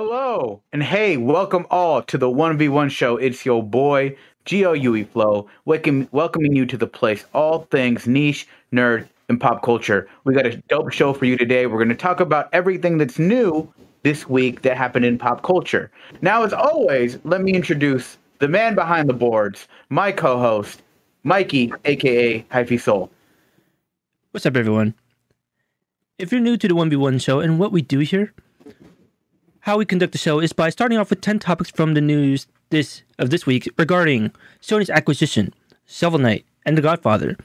Hello, and hey, welcome all to the 1v1 show. It's your boy, G-O-U-E Flow, welcoming you to the place, all things niche, nerd, and pop culture. We got a dope show for you today. We're going to talk about everything that's new this week that happened in pop culture. Now, as always, let me introduce the man behind the boards, my co-host, Mikey, a.k.a. Hyphy Soul. What's up, everyone? If you're new to the 1v1 show and what we do here, how we conduct the show is by starting off with 10 topics from the news this week regarding Sony's acquisition, Shovel Knight, and The Godfather.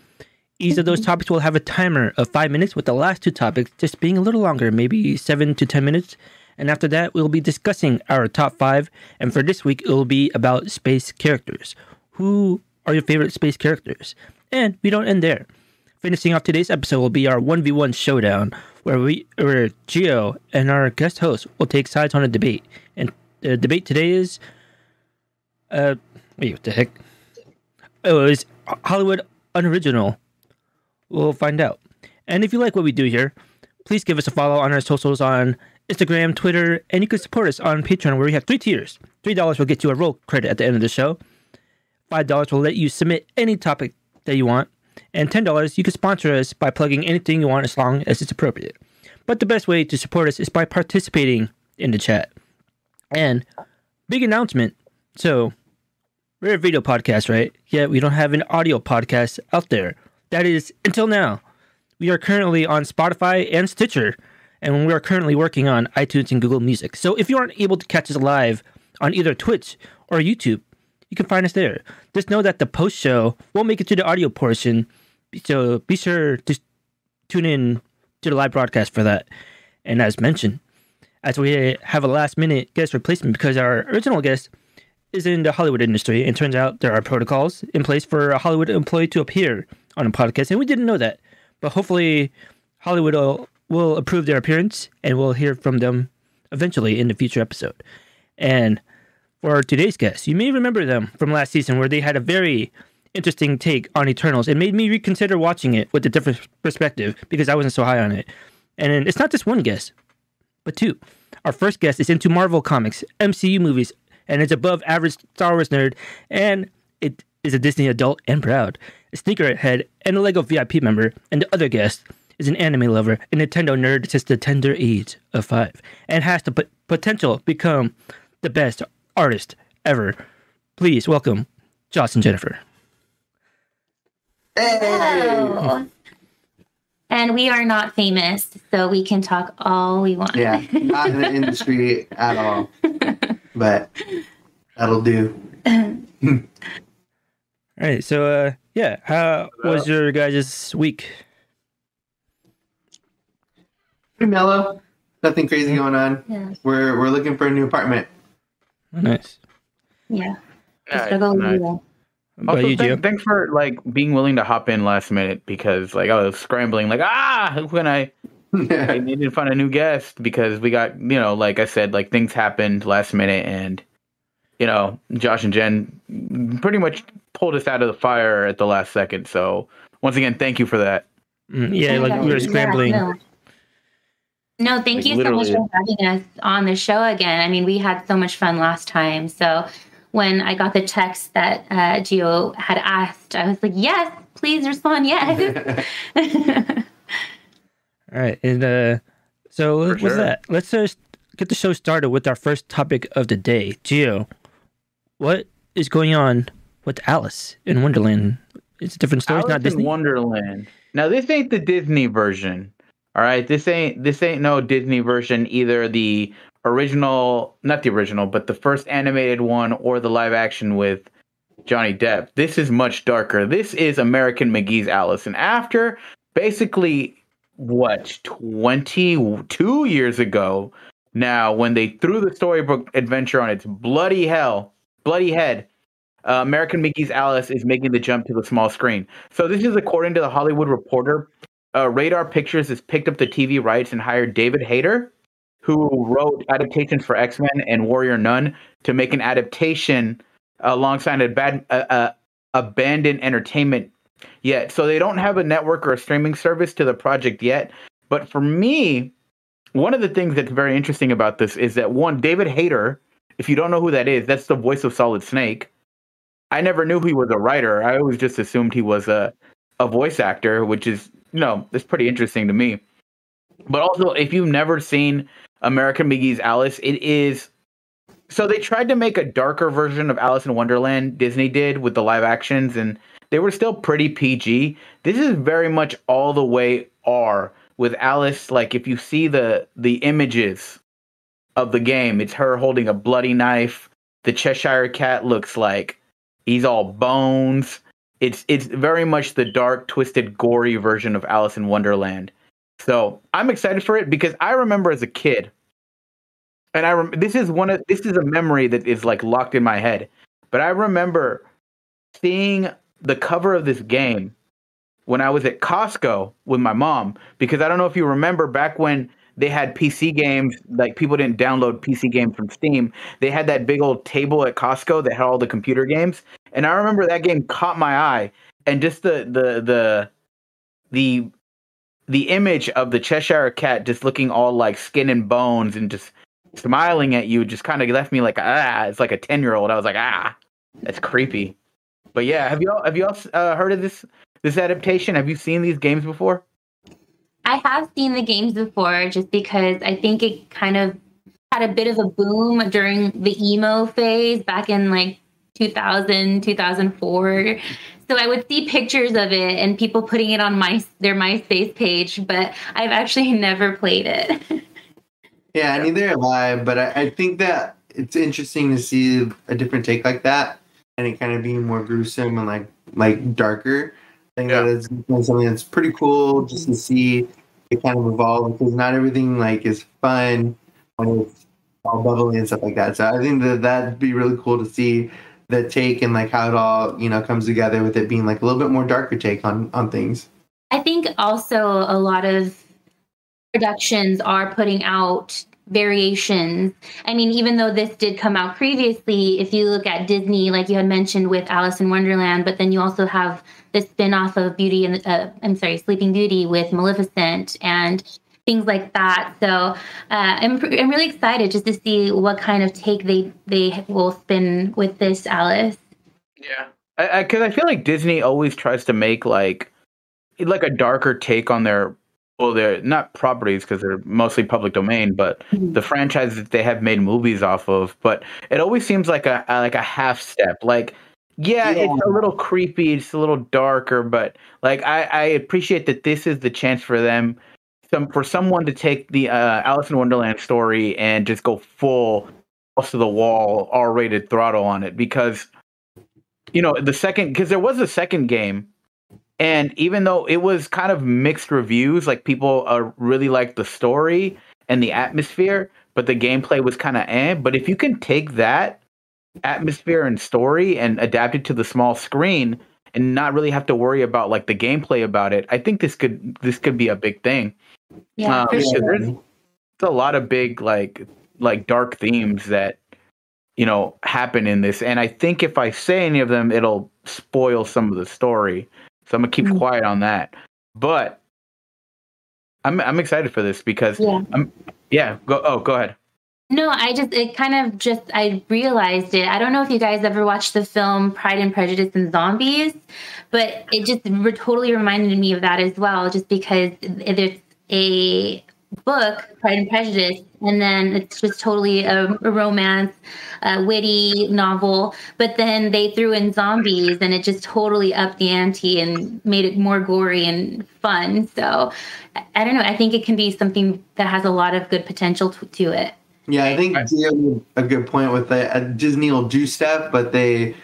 Each of those topics will have a timer of 5 minutes, with the last two topics just being a little longer, maybe 7 to 10 minutes. And after that, we'll be discussing our top 5. And for this week, it will be about space characters. Who are your favorite space characters? And we don't end there. Finishing off today's episode will be our 1v1 showdown, where Gio and our guest host will take sides on a debate. And the debate today is, what the heck? Oh, it's Hollywood Unoriginal. We'll find out. And if you like what we do here, please give us a follow on our socials on Instagram, Twitter, and you can support us on Patreon, where we have 3 tiers. $3 will get you a roll credit at the end of the show. $5 will let you submit any topic that you want. And $10, you can sponsor us by plugging anything you want as long as it's appropriate. But the best way to support us is by participating in the chat. And big announcement. So, we're a video podcast, right? Yet we don't have an audio podcast out there. That is, until now. We are currently on Spotify and Stitcher. And we are currently working on iTunes and Google Music. So if you aren't able to catch us live on either Twitch or YouTube, you can find us there. Just know that the post show won't make it to the audio portion, so be sure to tune in to the live broadcast for that. And as mentioned, as we have a last minute guest replacement, because our original guest is in the Hollywood industry, and turns out there are protocols in place for a Hollywood employee to appear on a podcast, and we didn't know that. But hopefully Hollywood will approve their appearance, and we'll hear from them eventually in the future episode. And for today's guests, you may remember them from last season, where they had a very interesting take on Eternals. It made me reconsider watching it with a different perspective, because I wasn't so high on it. And it's not just one guest, but 2. Our first guest is into Marvel Comics, MCU movies, and is above average Star Wars nerd, and it is a Disney adult and proud, a sneakerhead, and a Lego VIP member. And the other guest is an anime lover, a Nintendo nerd since the tender age of 5, and has the potential to become the best artist ever. Please welcome Joss and Jennifer. Hello. And we are not famous, so we can talk all we want. Yeah, not in the industry at all, but that'll do. All right. So, how was your guys' week? Pretty mellow. Nothing crazy going on. Yeah. We're looking for a new apartment. Nice. Yeah. Nice. Also, thanks for being willing to hop in last minute, because I was scrambling when I needed to find a new guest, because we got, like I said, things happened last minute, and Josh and Jen pretty much pulled us out of the fire at the last second. So once again, thank you for that. Yeah, we were scrambling. Yeah, no, thank you so much for having us on the show again. I mean, we had so much fun last time. So when I got the text that Gio had asked, I was like, yes, please respond, yes. All right. And that? Let's just get the show started with our first topic of the day. Gio, what is going on with Alice in Wonderland? It's a different story. Alice not Disney. In Wonderland. Now, this ain't the Disney version. All right, this ain't no Disney version, either the original, not the original, but the first animated one or the live action with Johnny Depp. This is much darker. This is American McGee's Alice. And after basically, 22 years ago now, when they threw the storybook adventure on its bloody head, American McGee's Alice is making the jump to the small screen. So this is according to the Hollywood Reporter. Radar Pictures has picked up the TV rights and hired David Hayter, who wrote adaptations for X-Men and Warrior Nun, to make an adaptation alongside Abandoned Entertainment yet. So they don't have a network or a streaming service to the project yet. But for me, One of the things that's very interesting about this is that, one, David Hayter, if you don't know who that is, that's the voice of Solid Snake. I never knew he was a writer. I always just assumed he was a voice actor, which is, you know, it's pretty interesting to me. But also, if you've never seen American McGee's Alice, it is... So they tried to make a darker version of Alice in Wonderland, Disney did, with the live actions, and they were still pretty PG. This is very much all the way R. With Alice, like, if you see the images of the game, it's her holding a bloody knife. The Cheshire Cat looks like he's all bones. It's very much the dark, twisted, gory version of Alice in Wonderland. So I'm excited for it because I remember as a kid, and this is a memory that is like locked in my head. But I remember seeing the cover of this game when I was at Costco with my mom, because I don't know if you remember back when they had PC games, like people didn't download PC games from Steam. They had that big old table at Costco that had all the computer games. And I remember that game caught my eye, and just the image of the Cheshire Cat just looking all like skin and bones and just smiling at you just kind of left me like, ah, it's like a 10-year-old. I was like, ah, that's creepy. But yeah, have y'all heard of this adaptation? Have you seen these games before? I have seen the games before, just because I think it kind of had a bit of a boom during the emo phase back in like 2000, 2004. So I would see pictures of it and people putting it on their MySpace page, but I've actually never played it. Yeah, neither have I, but I think that it's interesting to see a different take like that, and it kind of being more gruesome and like darker. I think that is something that's pretty cool just to see it kind of evolve, because not everything like is fun when it's all bubbly and stuff like that. So I think that that'd be really cool to see the take and like how it all, you know, comes together with it being like a little bit more darker take on things. I think also a lot of productions are putting out variations. I mean, even though this did come out previously, if you look at Disney, like you had mentioned with Alice in Wonderland, but then you also have the spin-off of Sleeping Beauty with Maleficent and things like that. So I'm really excited just to see what kind of take they will spin with this Alice. Yeah, because I feel like Disney always tries to make like a darker take on their, well, they're not properties because they're mostly public domain, but the franchises that they have made movies off of. But it always seems like a half step. Like, yeah, it's a little creepy, it's a little darker, but like I appreciate that this is the chance for them, for someone to take the Alice in Wonderland story and just go full off to the wall, R-rated throttle on it, because because there was a second game. And even though it was kind of mixed reviews, like people really liked the story and the atmosphere, but the gameplay was kind of eh. But if you can take that atmosphere and story and adapt it to the small screen and not really have to worry about like the gameplay about it, I think this could be a big thing. Yeah, for sure. There's a lot of big like dark themes that happen in this, and I think if I say any of them, it'll spoil some of the story. So I'm gonna keep quiet on that, but I'm excited for this because go ahead. No, I realized it. I don't know if you guys ever watched the film Pride and Prejudice and Zombies, but it just totally reminded me of that as well. Just because there's a book, Pride and Prejudice, and then it's just totally a romance, a witty novel, but then they threw in zombies and it just totally upped the ante and made it more gory and fun. So I don't know, I think it can be something that has a lot of good potential to it. Yeah, I think you have a good point with that. Disney will do stuff, but they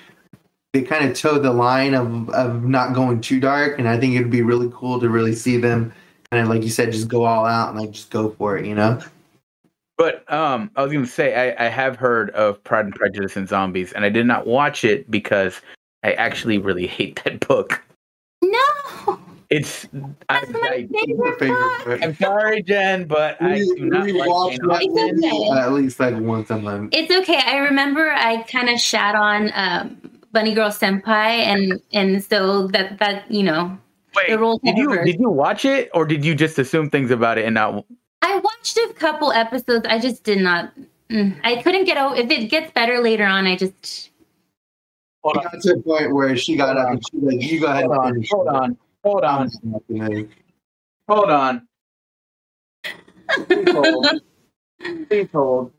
kind of toe the line of not going too dark, and I think it'd be really cool to really see them, and like you said, just go all out and like just go for it, you know? But I was going to say, I have heard of Pride and Prejudice and Zombies, and I did not watch it because I actually really hate that book. No! That's my favorite book. I'm sorry, Jen, but I do not watch that at least like once a month. It's okay. I remember I kind of shat on Bunny Girl Senpai, and so that. Wait, did you watch it, or did you just assume things about it and not I watched a couple episodes. I just did not. I couldn't get over. If it gets better later on, I just. Hold on. It got to the point where she got up and she was like, "You go ahead." Hold on. Please hold.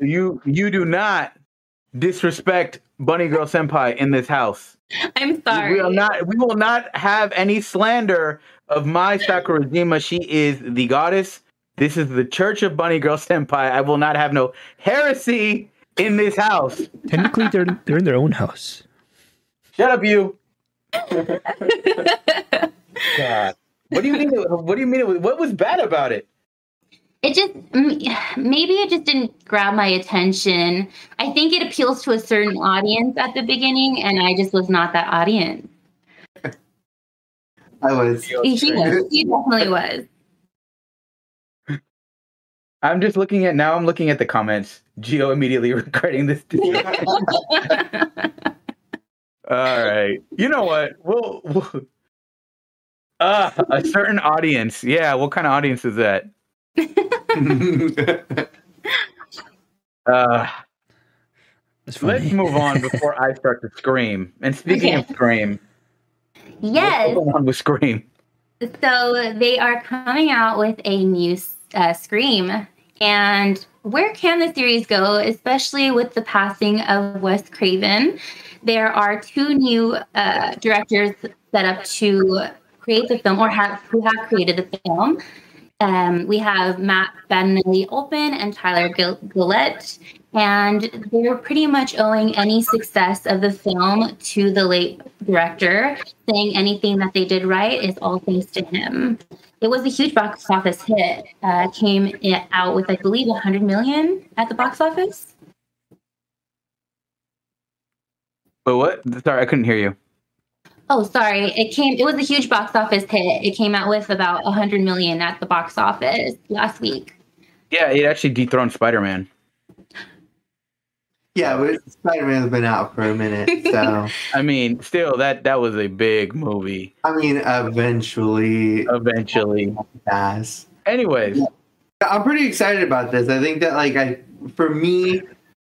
You do not disrespect Bunny Girl Senpai in this house. I'm sorry. We will not have any slander of Mai Sakurajima. She is the goddess. This is the church of Bunny Girl Senpai. I will not have no heresy in this house. Technically, they're in their own house. Shut up, you. God. What do you mean? What was bad about it? It just, maybe it just didn't grab my attention. I think it appeals to a certain audience at the beginning, and I just was not that audience. I was. He definitely was. I'm looking at the comments. Gio immediately regretting this decision. All right. You know what? We'll a certain audience. Yeah, what kind of audience is that? Let's move on before I start to scream. And speaking of Scream, yes, what's going on with Scream? So they are coming out with a new Scream, and where can the series go, especially with the passing of Wes Craven? There are two new directors set up to create the film, or who have created the film. We have Matt Benelli-Open and Tyler Gillette, and they're pretty much owing any success of the film to the late director, saying anything that they did right is all thanks to him. It was a huge box office hit. Came out with, I believe, $100 million at the box office. But what? Sorry, I couldn't hear you. Oh, sorry. It was a huge box office hit. It came out with about $100 million at the box office last week. Yeah, it actually dethroned Spider-Man. Yeah, but Spider-Man's been out for a minute, so I mean, still that was a big movie. I mean, eventually. Yes. Anyways, yeah. I'm pretty excited about this. I think that for me,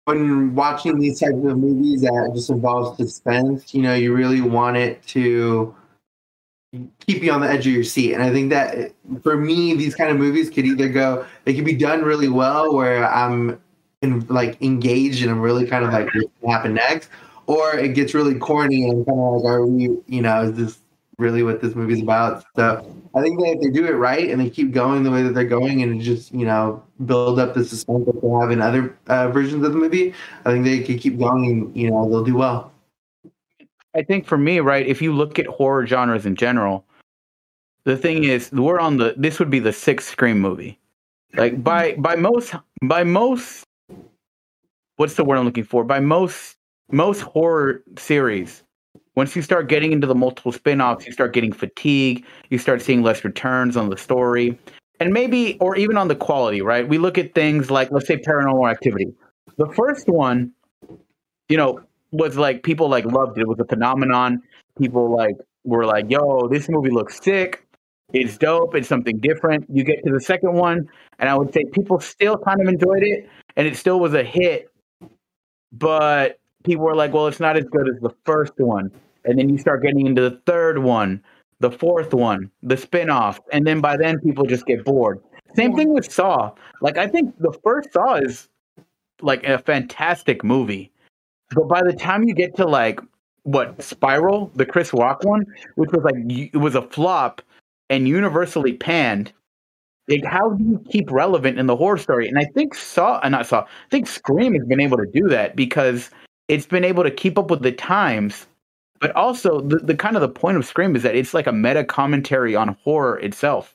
when watching these types of movies that just involve suspense, you know, you really want it to keep you on the edge of your seat. And I think that, for me, these kind of movies could either go, they could be done really well where I'm engaged and I'm really kind of like, what's going to happen next? Or it gets really corny and I'm kind of like, are we, you know, is this really what this movie's about? So I think that if they do it right and they keep going the way that they're going and just, you know, build up the suspense that they have in other versions of the movie, I think they could keep going and, you know, they'll do well. I think for me, right, if you look at horror genres in general, the thing is, this would be the sixth Scream movie. Like, by most, what's the word I'm looking for? By most horror series, once you start getting into the multiple spin-offs, you start getting fatigue, you start seeing less returns on the story, and maybe, or even on the quality, right? We look at things like, let's say, Paranormal Activity. The first one, you know, was like, people like loved it. It was a phenomenon. People like were like, yo, this movie looks sick. It's dope. It's something different. You get to the second one, and I would say people still kind of enjoyed it, and it still was a hit, but people were like, well, it's not as good as the first one. And then you start getting into the third one, the fourth one, the spin-off. And then by then, people just get bored. Same thing with Saw. Like, I think the first Saw is, like, a fantastic movie. But by the time you get to, like, what, Spiral, the Chris Rock one, which was, like, it was a flop and universally panned, like, how do you keep relevant in the horror story? And I think I think Scream has been able to do that because it's been able to keep up with the times, but also the kind of the point of Scream is that it's like a meta commentary on horror itself.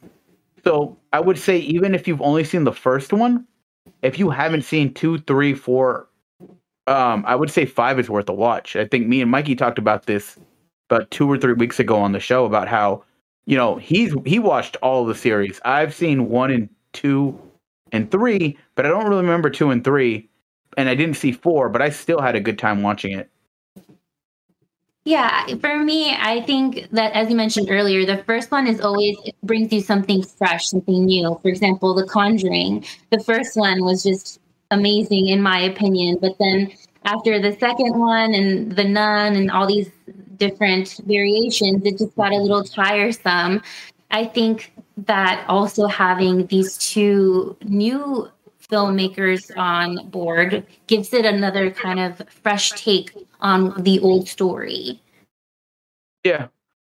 So I would say even if you've only seen the first one, if you haven't seen 2, 3, 4, I would say 5 is worth a watch. I think me and Mikey talked about this about 2 or 3 weeks ago on the show about how, you know, he watched all the series. I've seen 1 and 2 and 3, but I don't really remember 2 and 3. And I didn't see 4, but I still had a good time watching it. Yeah, for me, I think that, as you mentioned earlier, the first one is always, it brings you something fresh, something new. For example, The Conjuring, the first one was just amazing in my opinion. But then after the second one and The Nun and all these different variations, it just got a little tiresome. I think that also having these two new filmmakers on board gives it another kind of fresh take on the old story. Yeah.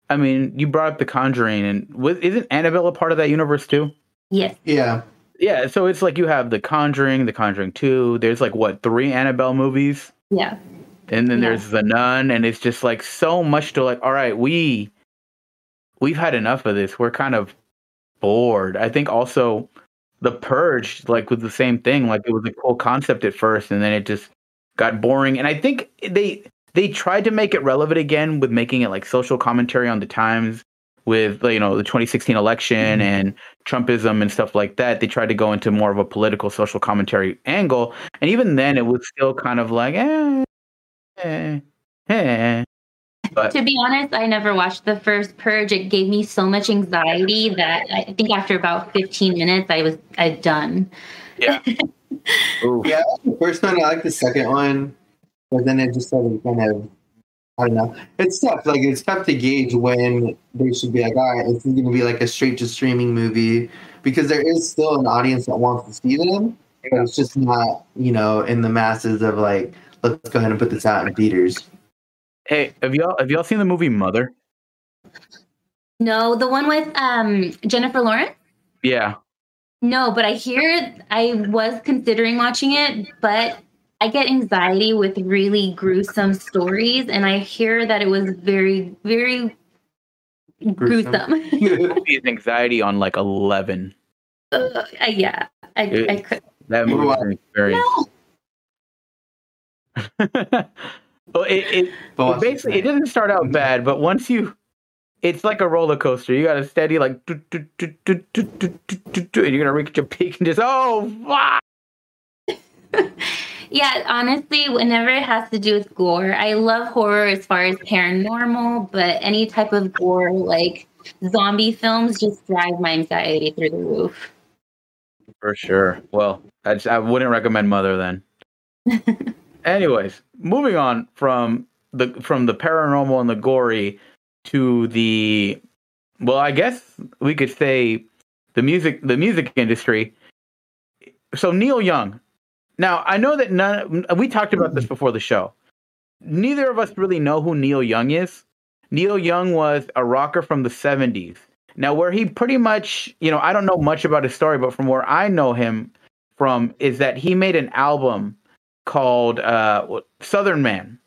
I mean, you brought up The Conjuring, and isn't Annabelle a part of that universe too? Yes. Yeah. Yeah, so it's like you have The Conjuring, The Conjuring 2, there's like, what, 3 Annabelle movies? Yeah. And then there's The Nun, and it's just like so much to like, all right, we've had enough of this. We're kind of bored. I think also The Purge, like, was the same thing. Like, it was a cool concept at first, and then it just got boring. And I think they tried to make it relevant again with making it like social commentary on the times with, you know, the 2016 election and Trumpism and stuff like that. They tried to go into more of a political social commentary angle. And even then, it was still kind of like, But, to be honest, I never watched the first Purge. It gave me so much anxiety that I think after about 15 minutes, I was done. Yeah. Yeah, the first one. I like the second one, but then it just started kind of, I don't know. It's tough. Like, it's tough to gauge when they should be like, all right, this is going to be like a straight to streaming movie, because there is still an audience that wants to see them. But it's just not, you know, in the masses of like, let's go ahead and put this out in theaters. Hey, have y'all seen the movie Mother? No, the one with Jennifer Lawrence? Yeah. No, but I hear, I was considering watching it, but I get anxiety with really gruesome stories, and I hear that it was very, very gruesome. It's anxiety on like 11. Yeah, I could. That movie was very. No. Well, it basically, it doesn't start out bad, but once you, it's like a roller coaster. You got a steady like, do, do, do, do, do, do, do, do, and you're gonna reach your peak and just Yeah, honestly, whenever it has to do with gore, I love horror as far as paranormal, but any type of gore, like zombie films, just drive my anxiety through the roof. For sure. Well, I wouldn't recommend Mother then. Anyways, moving on from the paranormal and the gory to the, well, I guess we could say the music industry. So Neil Young. Now, I know that we talked about this before the show. Neither of us really know who Neil Young is. Neil Young was a rocker from the 70s. Now, where he pretty much, you know, I don't know much about his story, but from where I know him from is that he made an album called Southern Man,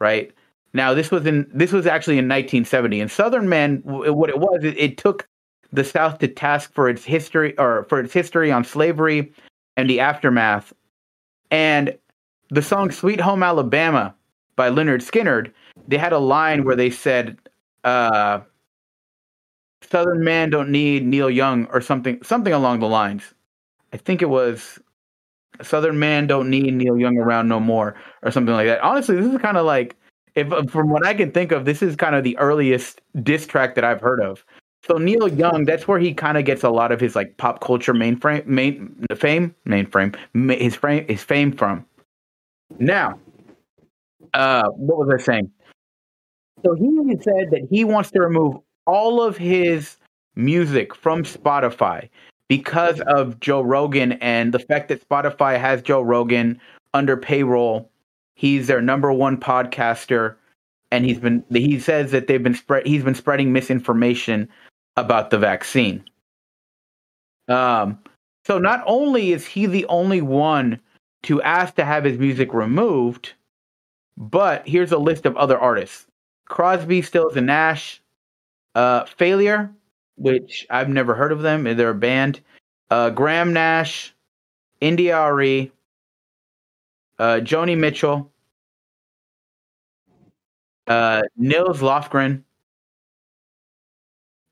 right? Now, this was actually in 1970. And Southern Man, what it was, it took the South to task for its history on slavery and the aftermath. And the song Sweet Home Alabama by Lynyrd Skynyrd, they had a line where they said, Southern man don't need Neil Young, or something along the lines. I think it was Southern man don't need Neil Young around no more, or something like that. Honestly, this is kind of like, if from what I can think of, this is kind of the earliest diss track that I've heard of. So Neil Young, that's where he kind of gets a lot of his like pop culture fame from. Now, what was I saying? So he said that he wants to remove all of his music from Spotify because of Joe Rogan and the fact that Spotify has Joe Rogan under payroll. He's their number one podcaster, and he says that he's been spreading misinformation about the vaccine. So not only is he the only one to ask to have his music removed, but here's a list of other artists: Crosby, Stills and Nash, Failure, which I've never heard of them. They're a band. Graham Nash, India Ari, Joni Mitchell, Nils Lofgren.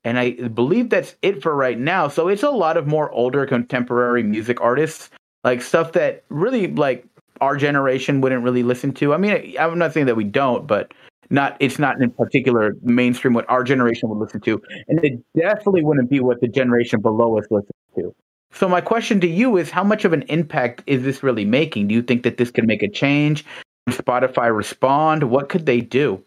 And I believe that's it for right now. So it's a lot of more older contemporary music artists, like stuff that really like our generation wouldn't really listen to. I mean, I'm not saying that we don't, but It's not in particular mainstream what our generation would listen to, and it definitely wouldn't be what the generation below us listens to. So my question to you is, how much of an impact is this really making? Do you think that this can make a change? Can Spotify respond? What could they do?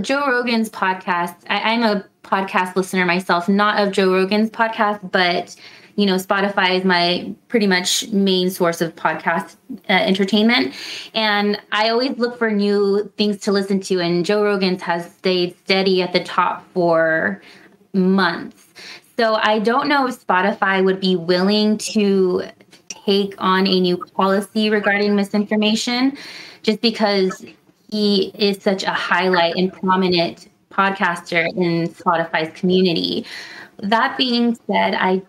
Joe Rogan's podcast, I'm a podcast listener myself, not of Joe Rogan's podcast, but, you know, Spotify is my pretty much main source of podcast entertainment. And I always look for new things to listen to. And Joe Rogan's has stayed steady at the top for months. So I don't know if Spotify would be willing to take on a new policy regarding misinformation, just because he is such a highlight and prominent podcaster in Spotify's community. That being said, I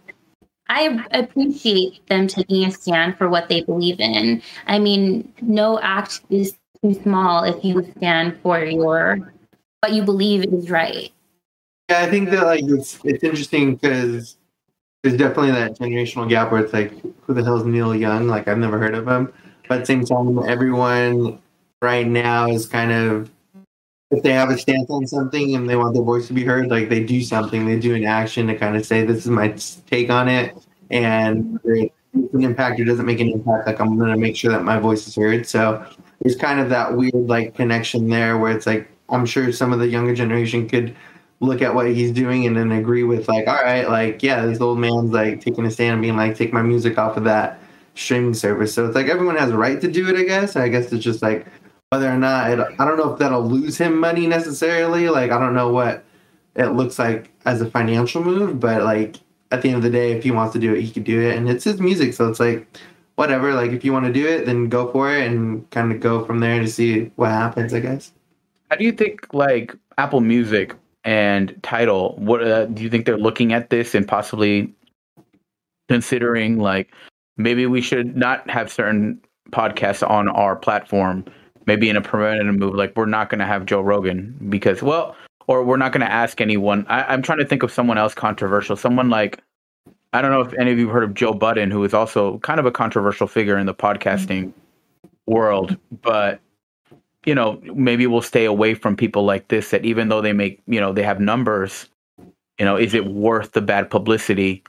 appreciate them taking a stand for what they believe in. I mean, no act is too small if you stand for what you believe is right. Yeah, I think that it's interesting because there's definitely that generational gap where it's like, who the hell is Neil Young? Like, I've never heard of him. But at the same time, everyone right now is kind of, if they have a stance on something and they want their voice to be heard, like they do something, they do an action to kind of say, this is my take on it. And if it's an impact or doesn't make an impact, like I'm going to make sure that my voice is heard. So there's kind of that weird like connection there where it's like, I'm sure some of the younger generation could look at what he's doing and then agree with like, all right, like, yeah, this old man's like taking a stand and being like, take my music off of that streaming service. So it's like, everyone has a right to do it, I guess. I guess it's just like, whether or not, I don't know if that'll lose him money necessarily. Like, I don't know what it looks like as a financial move, but like at the end of the day, if he wants to do it, he could do it. And it's his music. So it's like, whatever, like if you want to do it, then go for it and kind of go from there to see what happens, I guess. How do you think like Apple Music and Tidal, what do you think they're looking at this and possibly considering like, maybe we should not have certain podcasts on our platform? Maybe in a preventative move, like we're not going to have Joe Rogan because, well, or we're not going to ask anyone. I'm trying to think of someone else controversial. Someone like, I don't know if any of you have heard of Joe Budden, who is also kind of a controversial figure in the podcasting world. But, you know, maybe we'll stay away from people like this that even though they make, you know, they have numbers, you know, is it worth the bad publicity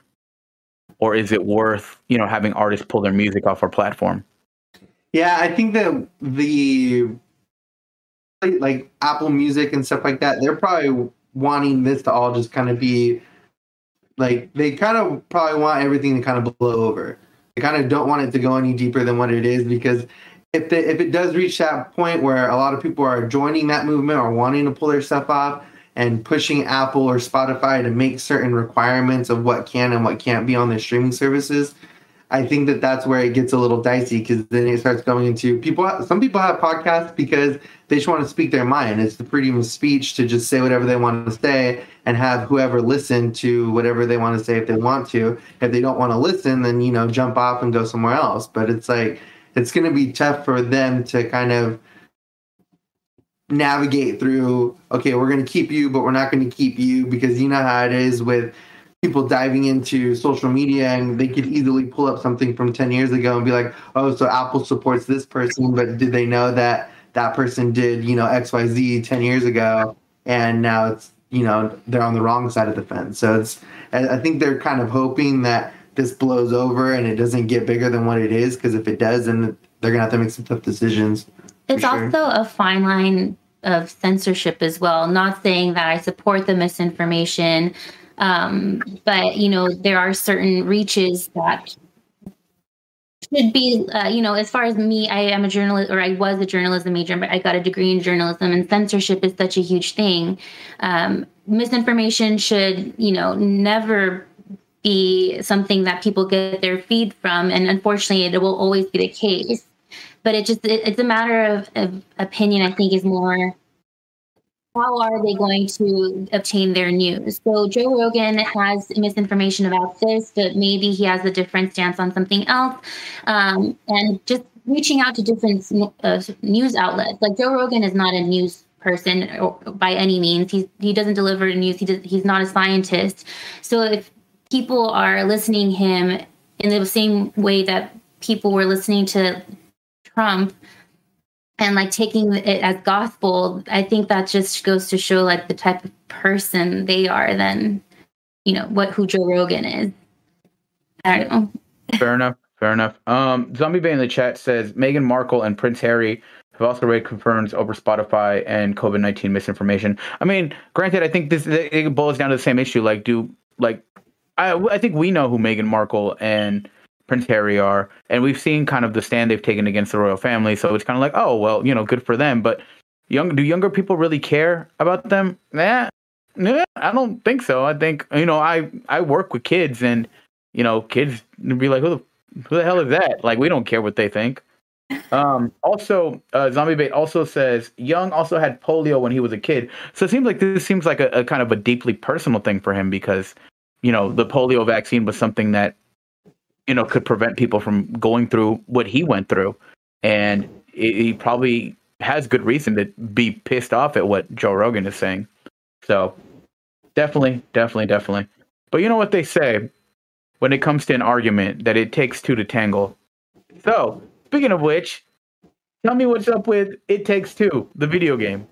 or is it worth, you know, having artists pull their music off our platform? Yeah, I think that the like Apple Music and stuff like that, they're probably wanting this to all just kind of be like, they kind of probably want everything to kind of blow over. They kind of don't want it to go any deeper than what it is, because if it does reach that point where a lot of people are joining that movement or wanting to pull their stuff off and pushing Apple or Spotify to make certain requirements of what can and what can't be on their streaming services, I think that that's where it gets a little dicey, because then it starts going into people. Some people have podcasts because they just want to speak their mind. It's the freedom of speech to just say whatever they want to say and have whoever listen to whatever they want to say if they want to. If they don't want to listen, then, you know, jump off and go somewhere else. But it's like, it's going to be tough for them to kind of navigate through, okay, we're going to keep you, but we're not going to keep you, because you know how it is with people diving into social media, and they could easily pull up something from 10 years ago and be like, oh, so Apple supports this person, but did they know that that person did, you know, XYZ 10 years ago, and now it's, you know, they're on the wrong side of the fence. So it's, I think they're kind of hoping that this blows over and it doesn't get bigger than what it is, because if it does, then they're gonna have to make some tough decisions. It's also a fine line of censorship as well. Not saying that I support the misinformation, but, you know, there are certain reaches that should be, you know, as far as me, I am a journalist, or I was a journalism major, but I got a degree in journalism, and censorship is such a huge thing. Misinformation should, you know, never be something that people get their feed from. And unfortunately, it will always be the case. But it just, it's a matter of opinion, I think, is more. How are they going to obtain their news? So Joe Rogan has misinformation about this, but maybe he has a different stance on something else. And just reaching out to different news outlets. Like, Joe Rogan is not a news person by any means. He doesn't deliver news. He's not a scientist. So if people are listening him in the same way that people were listening to Trump, and like taking it as gospel, I think that just goes to show like the type of person they are than, you know, who Joe Rogan is. I don't know. Fair enough. Zombie Bay in the chat says Meghan Markle and Prince Harry have also read concerns over Spotify and COVID-19 misinformation. I mean, granted, I think it boils down to the same issue. Like, I think we know who Meghan Markle and Prince Harry are, and we've seen kind of the stand they've taken against the royal family. So it's kind of like, oh well, you know, good for them. But do younger people really care about them? Nah, I don't think so. I think, you know, I work with kids, and you know, kids would be like, who the hell is that? Like, we don't care what they think. Also, Zombie Bait also says Young also had polio when he was a kid, so it seems like this seems like a kind of a deeply personal thing for him, because, you know, the polio vaccine was something that, you know, could prevent people from going through what he went through, and he probably has good reason to be pissed off at what Joe Rogan is saying. So definitely. But you know what they say when it comes to an argument, that it takes two to tangle. So speaking of which, tell me what's up with It Takes Two, the video game.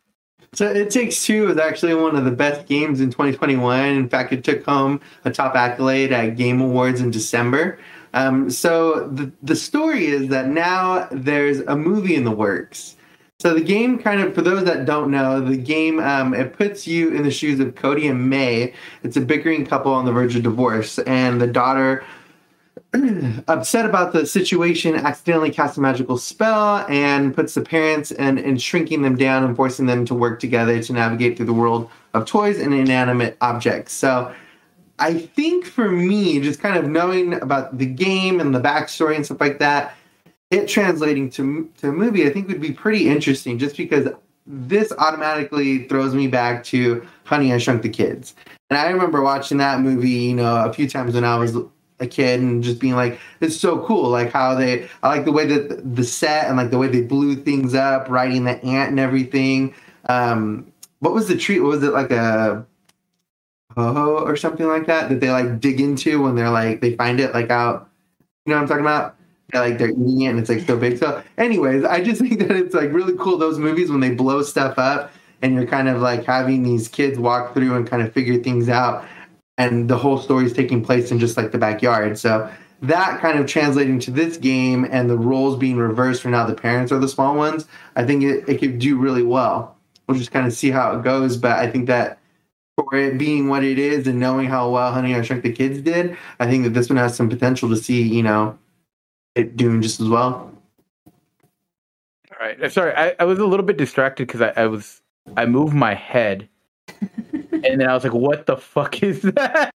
So It Takes Two is actually one of the best games in 2021. In fact, it took home a top accolade at Game Awards in December. So the story is that now there's a movie in the works. So the game, kind of, for those that don't know, the game, it puts you in the shoes of Cody and May. It's a bickering couple on the verge of divorce, and the daughter, upset about the situation, accidentally casts a magical spell and puts the parents in shrinking them down and forcing them to work together to navigate through the world of toys and inanimate objects. So I think for me, just kind of knowing about the game and the backstory and stuff like that, it translating to a movie, I think would be pretty interesting, just because this automatically throws me back to Honey, I Shrunk the Kids. And I remember watching that movie, you know, a few times when I was a kid, and just being like, it's so cool, like how they, I like the way that the set and like the way they blew things up, riding the ant and everything. What was the treat? Was it like a ho-ho or something like that they like dig into when they're like, they find it like out, you know what I'm talking about? They're eating it and it's like so big. So anyways, I just think that it's like really cool, those movies when they blow stuff up and you're kind of like having these kids walk through and kind of figure things out. And the whole story is taking place in just like the backyard. So that kind of translating to this game and the roles being reversed for now, the parents are the small ones. I think it could do really well. We'll just kind of see how it goes. But I think that for it being what it is and knowing how well Honey, I Shrunk the Kids did, I think that this one has some potential to see, you know, it doing just as well. All right. Sorry, I was a little bit distracted because I moved my head. And then I was like, what the fuck is that?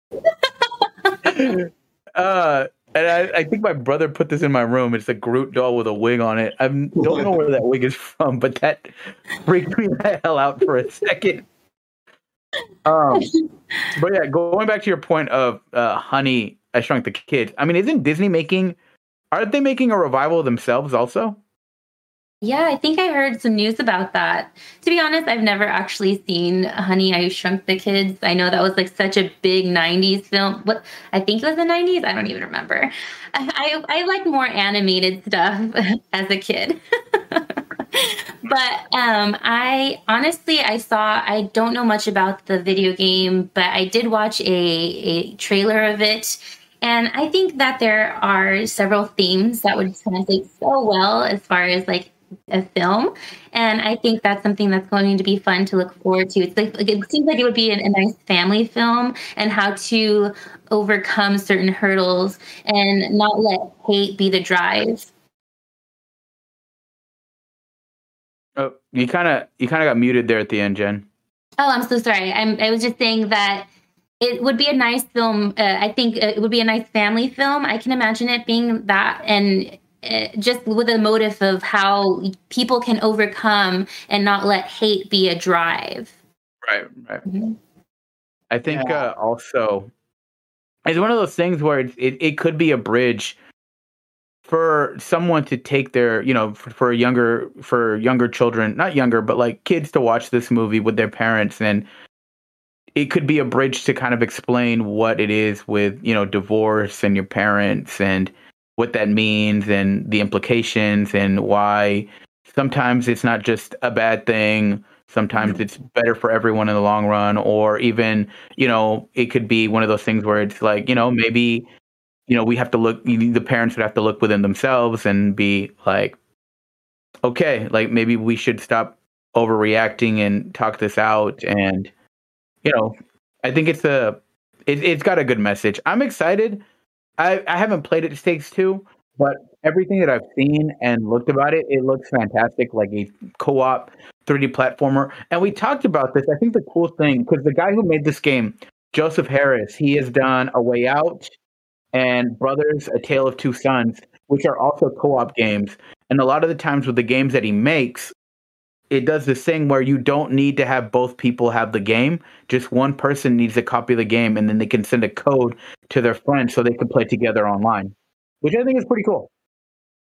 And I think my brother put this in my room. It's a Groot doll with a wig on it. I don't know where that wig is from, but that freaked me the hell out for a second. But yeah, going back to your point of Honey, I Shrunk the Kids. I mean, isn't Disney aren't they making a revival themselves also? Yeah, I think I heard some news about that. To be honest, I've never actually seen Honey, I Shrunk the Kids. I know that was like such a big 90s film. What, I think it was the 90s? I don't even remember. I like more animated stuff as a kid. But I don't know much about the video game, but I did watch a trailer of it. And I think that there are several themes that would translate so well as far as like a film, and I think that's something that's going to be fun to look forward to. It's like, it seems like it would be a nice family film, and how to overcome certain hurdles and not let hate be the drive. Oh, you kind of got muted there at the end, Jen. Oh, I'm so sorry. I was just saying that it would be a nice film. I think it would be a nice family film. I can imagine it being that, and just with a motive of how people can overcome and not let hate be a drive. Right. Mm-hmm. I think also it's one of those things where it could be a bridge for someone to take their, you know, for younger children, not younger, but like kids to watch this movie with their parents. And it could be a bridge to kind of explain what it is with, you know, divorce and your parents and what that means and the implications and why sometimes it's not just a bad thing. Sometimes it's better for everyone in the long run, or even, you know, it could be one of those things where it's like, you know, maybe, you know, we have to look, the parents would have to look within themselves and be like, okay, like maybe we should stop overreacting and talk this out. And, you know, I think it's got a good message. I'm excited. I haven't played It Takes Two, but everything that I've seen and looked about it, it looks fantastic, like a co-op 3D platformer. And we talked about this. I think the cool thing, because the guy who made this game, Joseph Harris, he has done A Way Out and Brothers, A Tale of Two Sons, which are also co-op games. And a lot of the times with the games that he makes, it does this thing where you don't need to have both people have the game. Just one person needs to copy the game, and then they can send a code to their friend so they can play together online, which I think is pretty cool.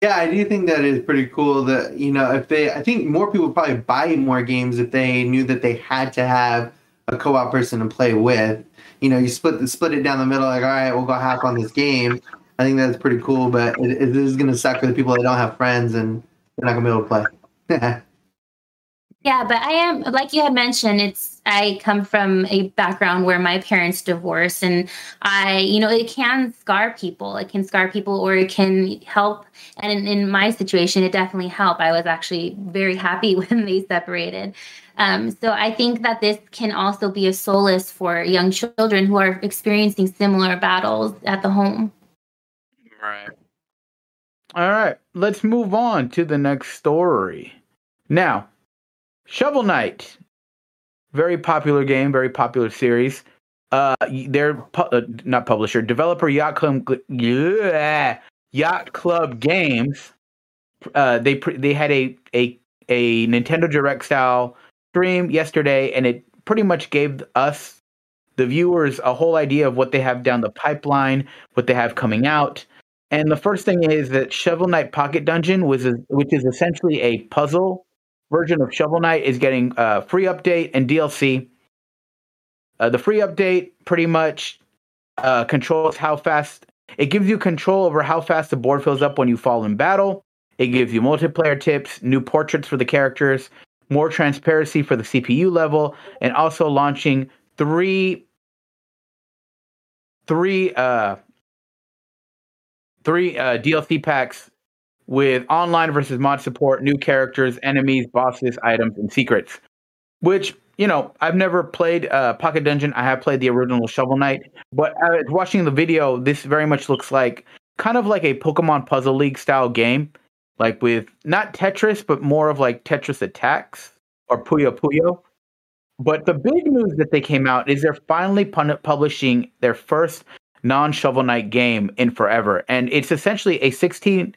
Yeah, I do think that is pretty cool that, you know, if they, I think more people would probably buy more games if they knew that they had to have a co-op person to play with. You know, you split it down the middle, like, all right, we'll go half on this game. I think that's pretty cool, but it is going to suck for the people that don't have friends and they're not going to be able to play. Yeah, but I am, like you had mentioned, I come from a background where my parents divorced, and it can scar people. It can scar people, or it can help. And in my situation, it definitely helped. I was actually very happy when they separated. So I think that this can also be a solace for young children who are experiencing similar battles at the home. Right. All right, let's move on to the next story. Now, Shovel Knight, very popular game, very popular series. Developer Yacht Club Games. They had a Nintendo Direct style stream yesterday, and it pretty much gave us, the viewers, a whole idea of what they have down the pipeline, what they have coming out. And the first thing is that Shovel Knight Pocket Dungeon, which is essentially a puzzle version of Shovel Knight, is getting a free update and DLC. The free update pretty much controls how fast. It gives you control over how fast the board fills up when you fall in battle. It gives you multiplayer tips, new portraits for the characters, more transparency for the CPU level, and also launching three DLC packs with online versus mod support, new characters, enemies, bosses, items, and secrets. Which, you know, I've never played Pocket Dungeon. I have played the original Shovel Knight. But watching the video, this very much looks like kind of like a Pokemon Puzzle League style game. Like with, not Tetris, but more of like Tetris Attacks or Puyo Puyo. But the big news that they came out is they're finally publishing their first non-Shovel Knight game in forever. And it's essentially a 60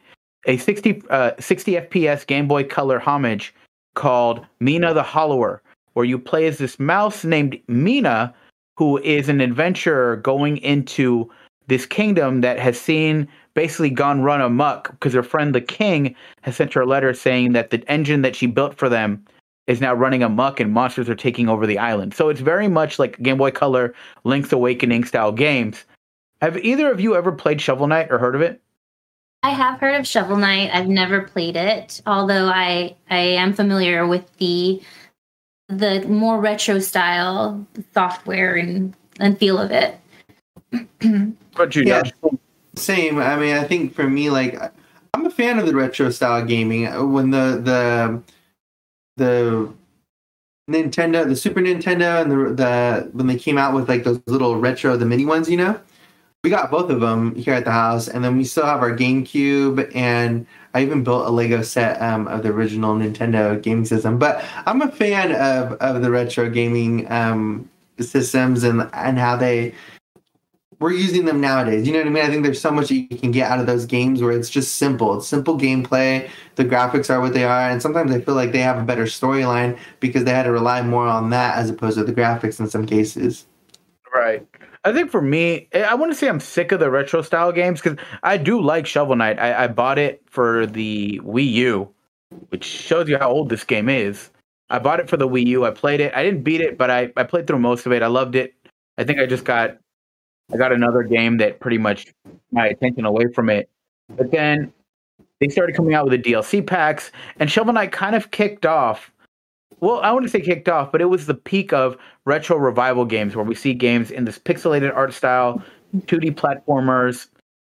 FPS Game Boy Color homage called Mina the Hollower, where you play as this mouse named Mina, who is an adventurer going into this kingdom that has seen basically gone run amok because her friend the king has sent her a letter saying that the engine that she built for them is now running amok and monsters are taking over the island. So it's very much like Game Boy Color, Link's Awakening style games. Have either of you ever played Shovel Knight or heard of it? I have heard of Shovel Knight. I've never played it, although I am familiar with the more retro style software and feel of it. What you know? Yeah, same. I mean, I think for me, like, I'm a fan of the retro style gaming. When the Nintendo, the Super Nintendo, and the when they came out with like those little retro, the mini ones, you know. We got both of them here at the house, and then we still have our GameCube, and I even built a Lego set of the original Nintendo gaming system. But I'm a fan of the retro gaming systems and how we're using them nowadays. You know what I mean? I think there's so much that you can get out of those games where it's just simple. It's simple gameplay. The graphics are what they are, and sometimes I feel like they have a better storyline because they had to rely more on that as opposed to the graphics in some cases. Right. I think for me, I want to say I'm sick of the retro style games because I do like Shovel Knight. I bought it for the Wii U, which shows you how old this game is. I bought it for the Wii U. I played it. I didn't beat it, but I played through most of it. I loved it. I think I just got another game that pretty much my attention away from it. But then They started coming out with the DLC packs, and Shovel Knight kind of kicked off. Well, I wouldn't say kicked off, but it was the peak of retro revival games, where we see games in this pixelated art style, 2D platformers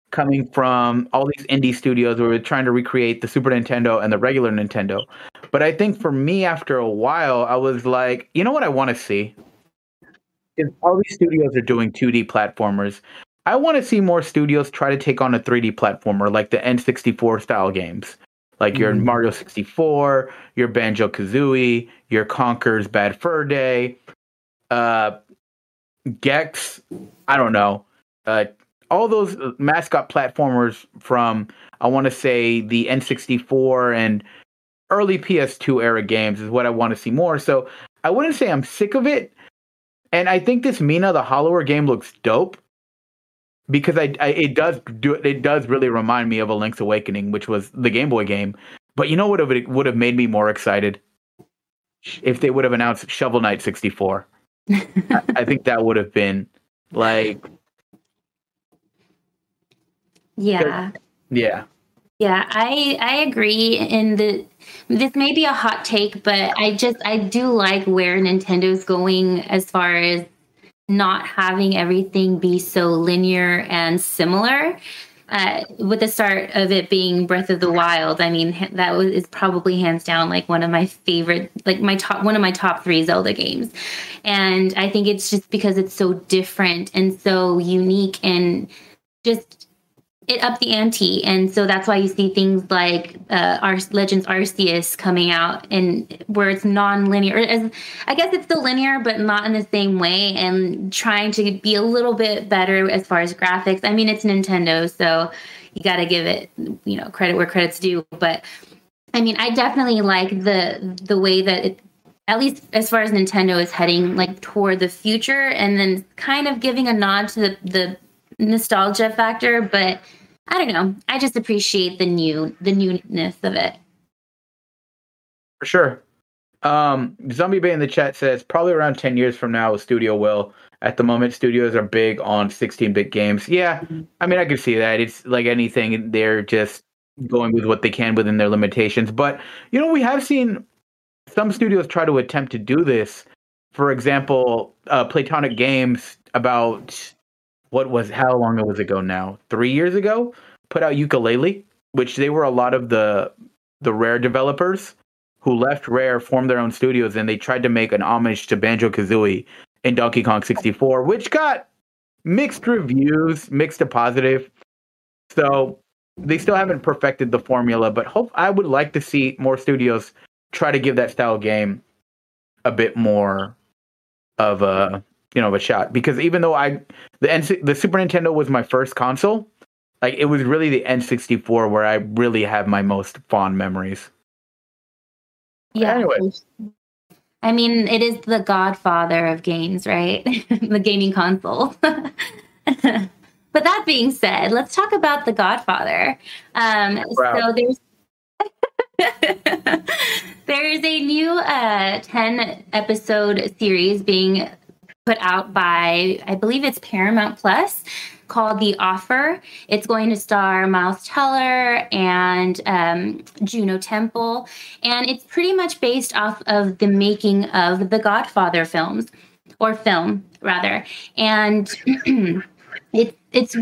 coming from all these indie studios where we're trying to recreate the Super Nintendo and the regular Nintendo. But I think for me, after a while, I was like, you know what I want to see? Is all these studios are doing 2D platformers. I want to see more studios try to take on a 3D platformer, like the N64 style games. Like your Mario 64, your Banjo-Kazooie, your Conker's Bad Fur Day, Gex, I don't know. All those mascot platformers from, I want to say, the N64 and early PS2 era games is what I want to see more. So I wouldn't say I'm sick of it. And I think this Mina the Hollower game looks dope. Because it does really remind me of a Link's Awakening, which was the Game Boy game. But you know what would have made me more excited? If they would have announced Shovel Knight 64. I think that would have been like... Yeah. Yeah. Yeah, I agree. And this may be a hot take, but I do like where Nintendo's going as far as not having everything be so linear and similar. With the start of it being Breath of the Wild, I mean, that is probably hands down like one of my favorite, like one of my top three Zelda games. And I think it's just because it's so different and so unique and just it upped the ante. And so that's why you see things like Legends Arceus coming out, and where it's non-linear. I guess it's still linear, but not in the same way, and trying to be a little bit better as far as graphics. I mean, it's Nintendo, so you got to give it, you know, credit where credit's due. But I mean, I definitely like the way that it, at least as far as Nintendo is heading, like toward the future, and then kind of giving a nod to the nostalgia factor. But I don't know, I just appreciate the newness of it for sure. Zombie Bay in the chat says probably around 10 years from now a studio will. At the moment, studios are big on 16-bit games. Yeah, I mean, I can see that. It's like anything, they're just going with what they can within their limitations. But you know, we have seen some studios try to attempt to do this. For example, Playtonic Games, about how long was it ago now? 3 years ago, put out Yooka-Laylee, which they were a lot of the Rare developers who left Rare, formed their own studios, and they tried to make an homage to Banjo-Kazooie in Donkey Kong 64, which got mixed reviews, mixed to positive. So they still haven't perfected the formula, but I would like to see more studios try to give that style game a bit more of a... you know, a shot. Because even though the Super Nintendo was my first console, like it was really the N64 where I really have my most fond memories. Yeah. Anyway, I mean, it is the godfather of games, right? The gaming console. But that being said, let's talk about The Godfather. Wow. So there's a new 10-episode series being put out by, I believe it's Paramount Plus, called The Offer. It's going to star Miles Teller and Juno Temple, and it's pretty much based off of the making of the Godfather film, and it's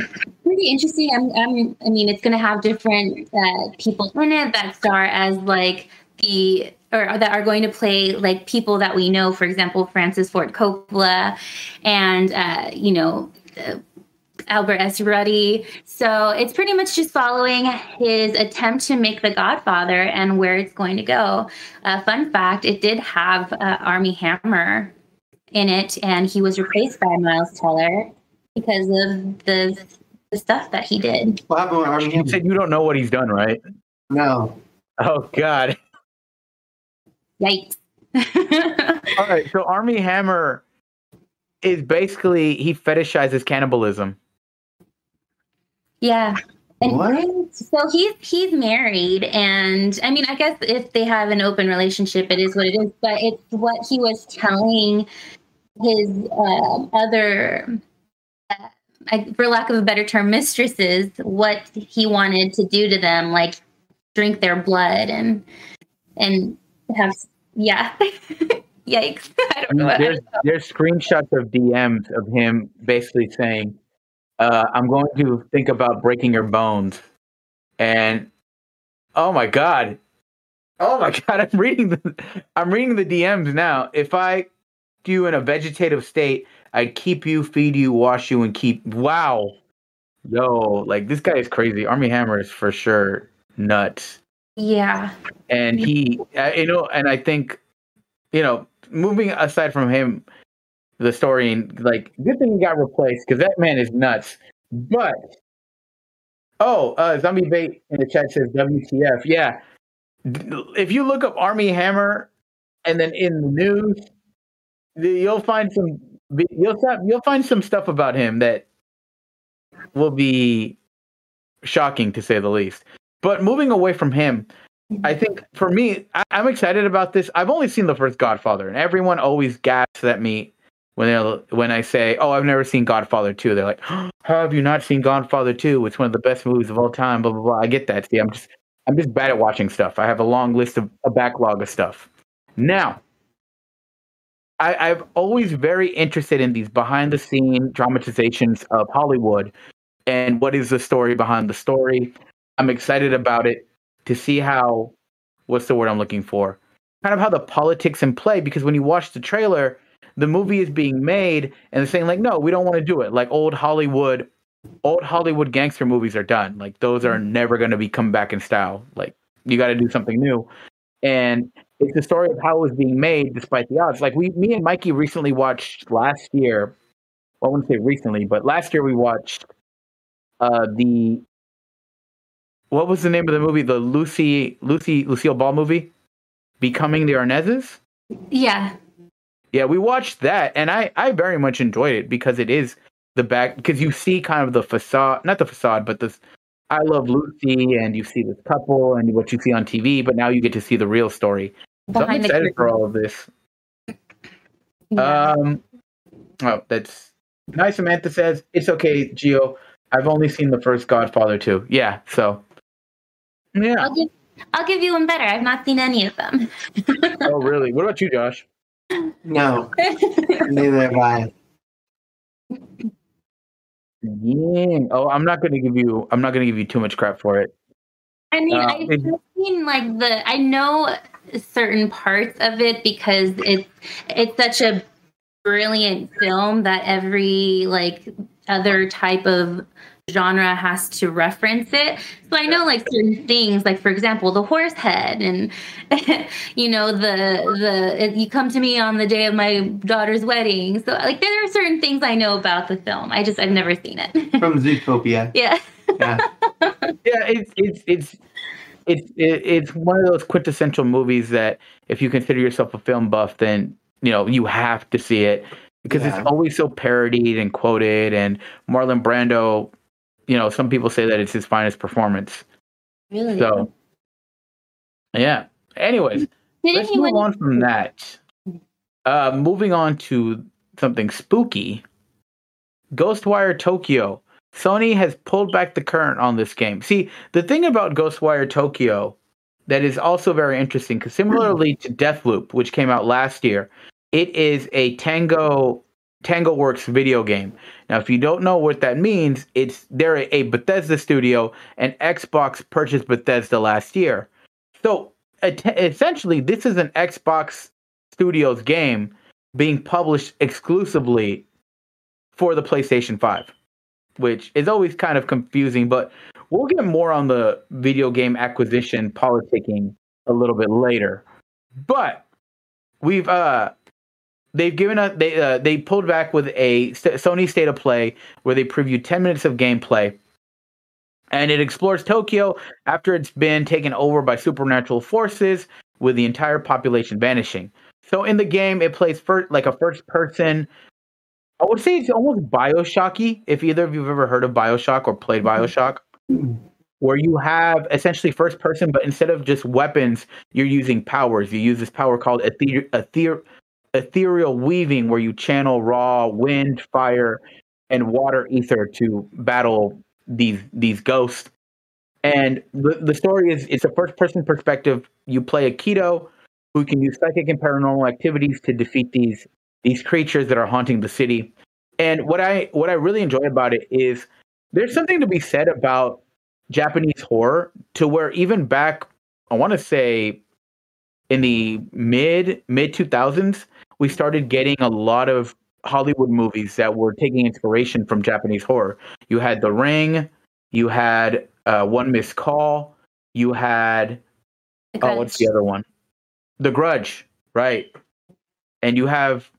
pretty interesting. I mean, it's going to have different people in it that star as like that are going to play like people that we know, for example, Francis Ford Coppola and, Albert S. Ruddy. So it's pretty much just following his attempt to make The Godfather and where it's going to go. Fun fact, it did have Armie Hammer in it, and he was replaced by Miles Teller because of the stuff that he did. What happened with Armie Hammer? You said you don't know what he's done, right? No. Oh, God. Yikes. All right, so Armie Hammer is basically, he fetishizes cannibalism. Yeah. And what? So he's married, and I mean, I guess if they have an open relationship, it is what it is, but it's what he was telling his other... for lack of a better term, mistresses, what he wanted to do to them. Like, drink their blood and have, yeah. Yikes. I don't know what there's screenshots of DMs of him basically saying, I'm going to think about breaking your bones. And oh my god, I'm reading the DMs now. If I do you in a vegetative state, I'd keep you, feed you, wash you, and keep. Wow. Yo, like, this guy is crazy. Armie Hammer is for sure nuts. Yeah. And he, and I think, moving aside from him, the story, and like, good thing he got replaced because that man is nuts. But, Zombie Bait in the chat says WTF. Yeah. If you look up Armie Hammer and then in the news, you'll find some stuff about him that will be shocking, to say the least. But moving away from him, I think for me, I'm excited about this. I've only seen the first Godfather, and everyone always gasps at me when I say, "Oh, I've never seen Godfather 2." They're like, "How have you not seen Godfather 2? It's one of the best movies of all time." Blah blah blah. I get that. See, I'm just bad at watching stuff. I have a long list of a backlog of stuff. Now, I've always very interested in these behind-the-scene dramatizations of Hollywood and what is the story behind the story. I'm excited about it to see how, what's the word I'm looking for? Kind of how the politics in play, because when you watch the trailer, the movie is being made and they're saying like, no, we don't want to do it. Like old Hollywood gangster movies are done. Like those are never going to be come back in style. Like you got to do something new. And it's the story of how it was being made despite the odds. Like me and Mikey recently watched last year. Well, I wouldn't say recently, but last year we watched what was the name of the movie? The Lucille Ball movie, Becoming the Arnezes. Yeah. Yeah, we watched that, and I very much enjoyed it because it is because you see kind of the facade, not the facade, but this I Love Lucy, and you see this couple and what you see on TV, but now you get to see the real story. So I'm excited for all of this. Yeah. That's nice. Samantha says, it's okay, Gio. I've only seen the first Godfather 2. Yeah, so. Yeah. I'll give you one better. I've not seen any of them. Oh, really? What about you, Josh? No. Neither have I. Yeah. Oh, I'm not going to give you too much crap for it. I mean, I've just seen like I know certain parts of it because it's such a brilliant film that every like other type of genre has to reference it. So I know like certain things, like for example, the horse head, and you come to me on the day of my daughter's wedding. So like there are certain things I know about the film. I've never seen it. From Zootopia. Yeah. Yeah. Yeah. It's one of those quintessential movies that if you consider yourself a film buff, then you have to see it because it's always so parodied and quoted, and Marlon Brando. Some people say that it's his finest performance. Really? So, yeah. Anyways, let's move on from that. Moving on to something spooky. Ghostwire Tokyo. Sony has pulled back the curtain on this game. See, the thing about Ghostwire Tokyo that is also very interesting, because similarly to Deathloop, which came out last year, it is a TangoWorks video game. Now, if you don't know what that means, they're a Bethesda studio, and Xbox purchased Bethesda last year. So, essentially, this is an Xbox Studios game being published exclusively for the PlayStation 5, which is always kind of confusing, but we'll get more on the video game acquisition politicking a little bit later. But we've... They've given up. They pulled back with a Sony State of Play where they previewed 10 minutes of gameplay, and it explores Tokyo after it's been taken over by supernatural forces, with the entire population vanishing. So in the game, it plays like a first person. I would say it's almost BioShocky. If either of you've ever heard of BioShock or played BioShock, where you have essentially first person, but instead of just weapons, you're using powers. You use this power called ethereal weaving, where you channel raw wind, fire, and water ether to battle these ghosts. And the story is, it's a first-person perspective. You play a Kido who can use psychic and paranormal activities to defeat these creatures that are haunting the city. And what I really enjoy about it is there's something to be said about Japanese horror, to where even back, I want to say, in the mid 2000s, we started getting a lot of Hollywood movies that were taking inspiration from Japanese horror. You had The Ring, you had One Missed Call, you had what's the other one? The Grudge, right? And you have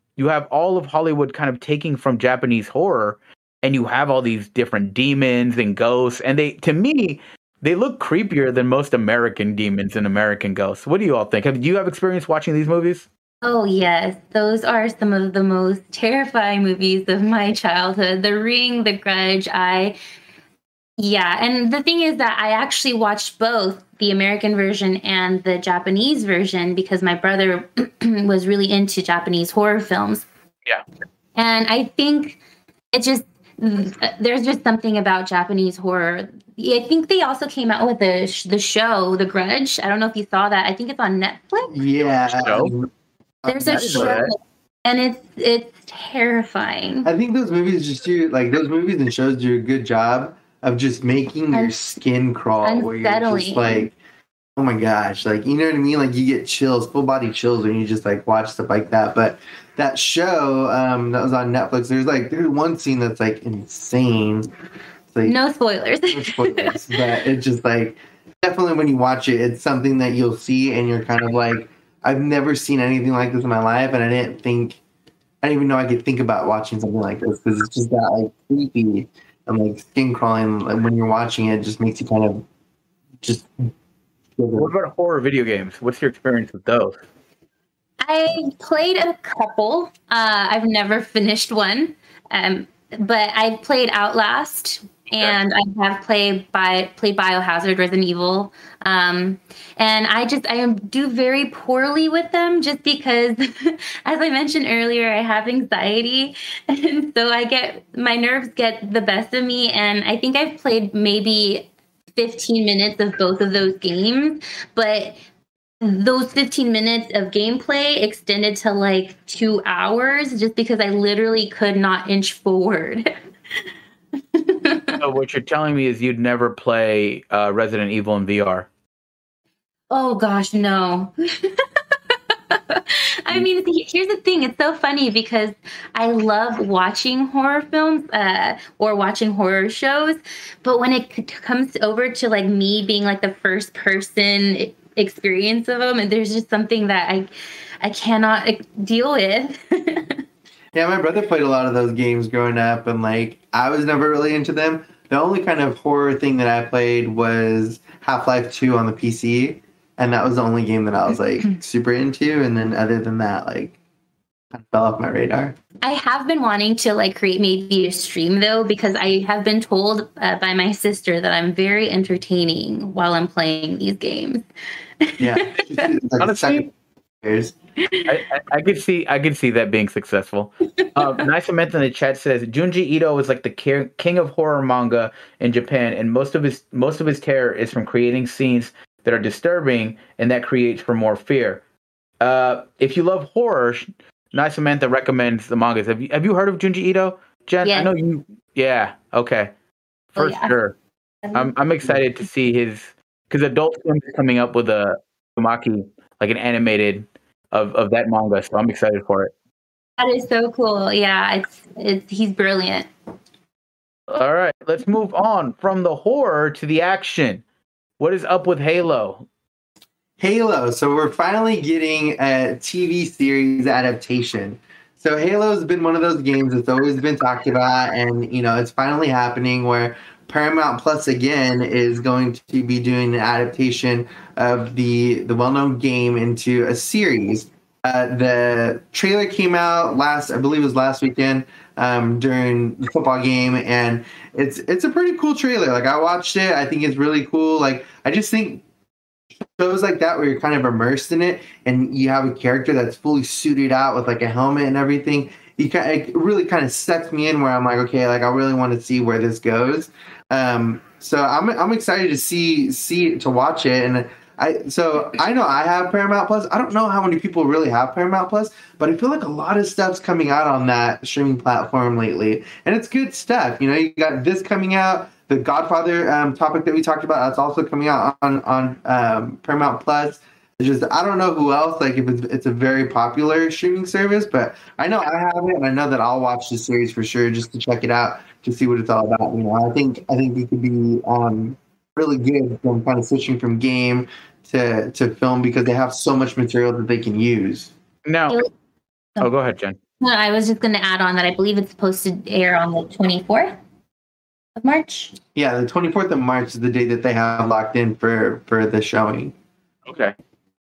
all of Hollywood kind of taking from Japanese horror, and you have all these different demons and ghosts, and they look creepier than most American demons and American ghosts. What do you all think? Do you have experience watching these movies? Oh, yes. Those are some of the most terrifying movies of my childhood. The Ring, The Grudge, and the thing is that I actually watched both the American version and the Japanese version because my brother was really into Japanese horror films. Yeah. And I think there's just something about Japanese horror. I think they also came out with the show, The Grudge. I don't know if you saw that. I think it's on Netflix. Yeah. There's a show, and it's terrifying. I think those movies and shows do a good job of just making your skin crawl. Unsettling. Where you're just like, oh my gosh, like, you know what I mean? Like, you get chills, full body chills when you just like watch stuff like that. But that show that was on Netflix, there's one scene that's like insane. It's like, no spoilers. No spoilers. But it's just like, definitely when you watch it, it's something that you'll see and you're kind of like, I've never seen anything like this in my life, and I didn't even know I could think about watching something like this, because it's just that like creepy and like skin crawling. Like, when you're watching it, it just makes you kind of just. What about horror video games? What's your experience with those? I played a couple. I've never finished one, but I played Outlast. And I have played Biohazard, Resident Evil, and I do very poorly with them just because, as I mentioned earlier, I have anxiety, and so my nerves get the best of me. And I think I've played maybe 15 minutes of both of those games, but those 15 minutes of gameplay extended to like 2 hours just because I literally could not inch forward. So what you're telling me is you'd never play Resident Evil in VR. Oh gosh, no. I mean, here's the thing. It's so funny because I love watching horror films or watching horror shows. But when it comes over to like me being like the first person experience of them, and there's just something that I cannot deal with. Yeah, my brother played a lot of those games growing up, and like I was never really into them. The only kind of horror thing that I played was Half-Life 2 on the PC, and that was the only game that I was like super into. And then other than that, like, I fell off my radar. I have been wanting to like create maybe a stream though, because I have been told by my sister that I'm very entertaining while I'm playing these games. Yeah, honestly. I could see that being successful. Nice to mention, the chat says Junji Ito is like the king of horror manga in Japan, and most of his terror is from creating scenes that are disturbing, and that creates for more fear. If you love horror, Nice Samantha recommends the mangas. Have you heard of Junji Ito, Jen? Yes. I know you. Yeah. Okay. Sure. I'm excited to see his, because Adult Swim is coming up with a Uzumaki, like an animated of that manga, so I'm excited for it. That is so cool. Yeah, he's brilliant. All right, let's move on from the horror to the action. What is up with Halo? Halo, so we're finally getting a TV series adaptation. So Halo's been one of those games that's always been talked about, and you know, it's finally happening where Paramount Plus again is going to be doing an adaptation of the well-known game into a series. The trailer came out last weekend during the football game, and it's a pretty cool trailer. Like, I watched it. I think it's really cool. Like, I just think shows like that where you're kind of immersed in it and you have a character that's fully suited out with like a helmet and everything, it really kind of sucks me in where I'm like, okay, like I really want to see where this goes. So I'm excited to watch it. And I know I have Paramount Plus. I don't know how many people really have Paramount Plus, but I feel like a lot of stuff's coming out on that streaming platform lately. And it's good stuff. You know, you got this coming out, The Godfather topic that we talked about, that's also coming out on Paramount Plus. It's just, I don't know who else, like, if it's a very popular streaming service, but I know I have it, and I know that I'll watch the series for sure just to check it out, to see what it's all about. You know, I think it could be really good from kind of switching from game to film, because they have so much material that they can use. No. Oh, go ahead, Jen. No, I was just going to add on that I believe it's supposed to air on the 24th of March. Yeah, the 24th of March is the date that they have locked in for the showing. Okay.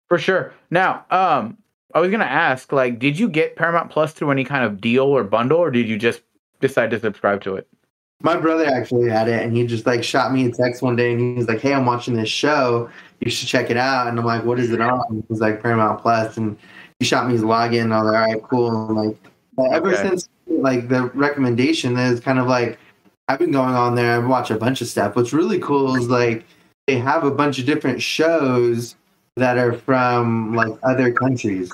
For sure. Now, I was going to ask, like, did you get Paramount Plus through any kind of deal or bundle, or did you just decide to subscribe to it? My brother actually had it, and he just, like, shot me a text one day, and he was like, hey, I'm watching this show. You should check it out. And I'm like, what is it on? And he was like, Paramount Plus. And he shot me his login, and I was like, all right, cool. And, like ever since, like, the recommendation is kind of, like, I've been going on there. I've watched a bunch of stuff. What's really cool is, like, they have a bunch of different shows that are from, like, other countries.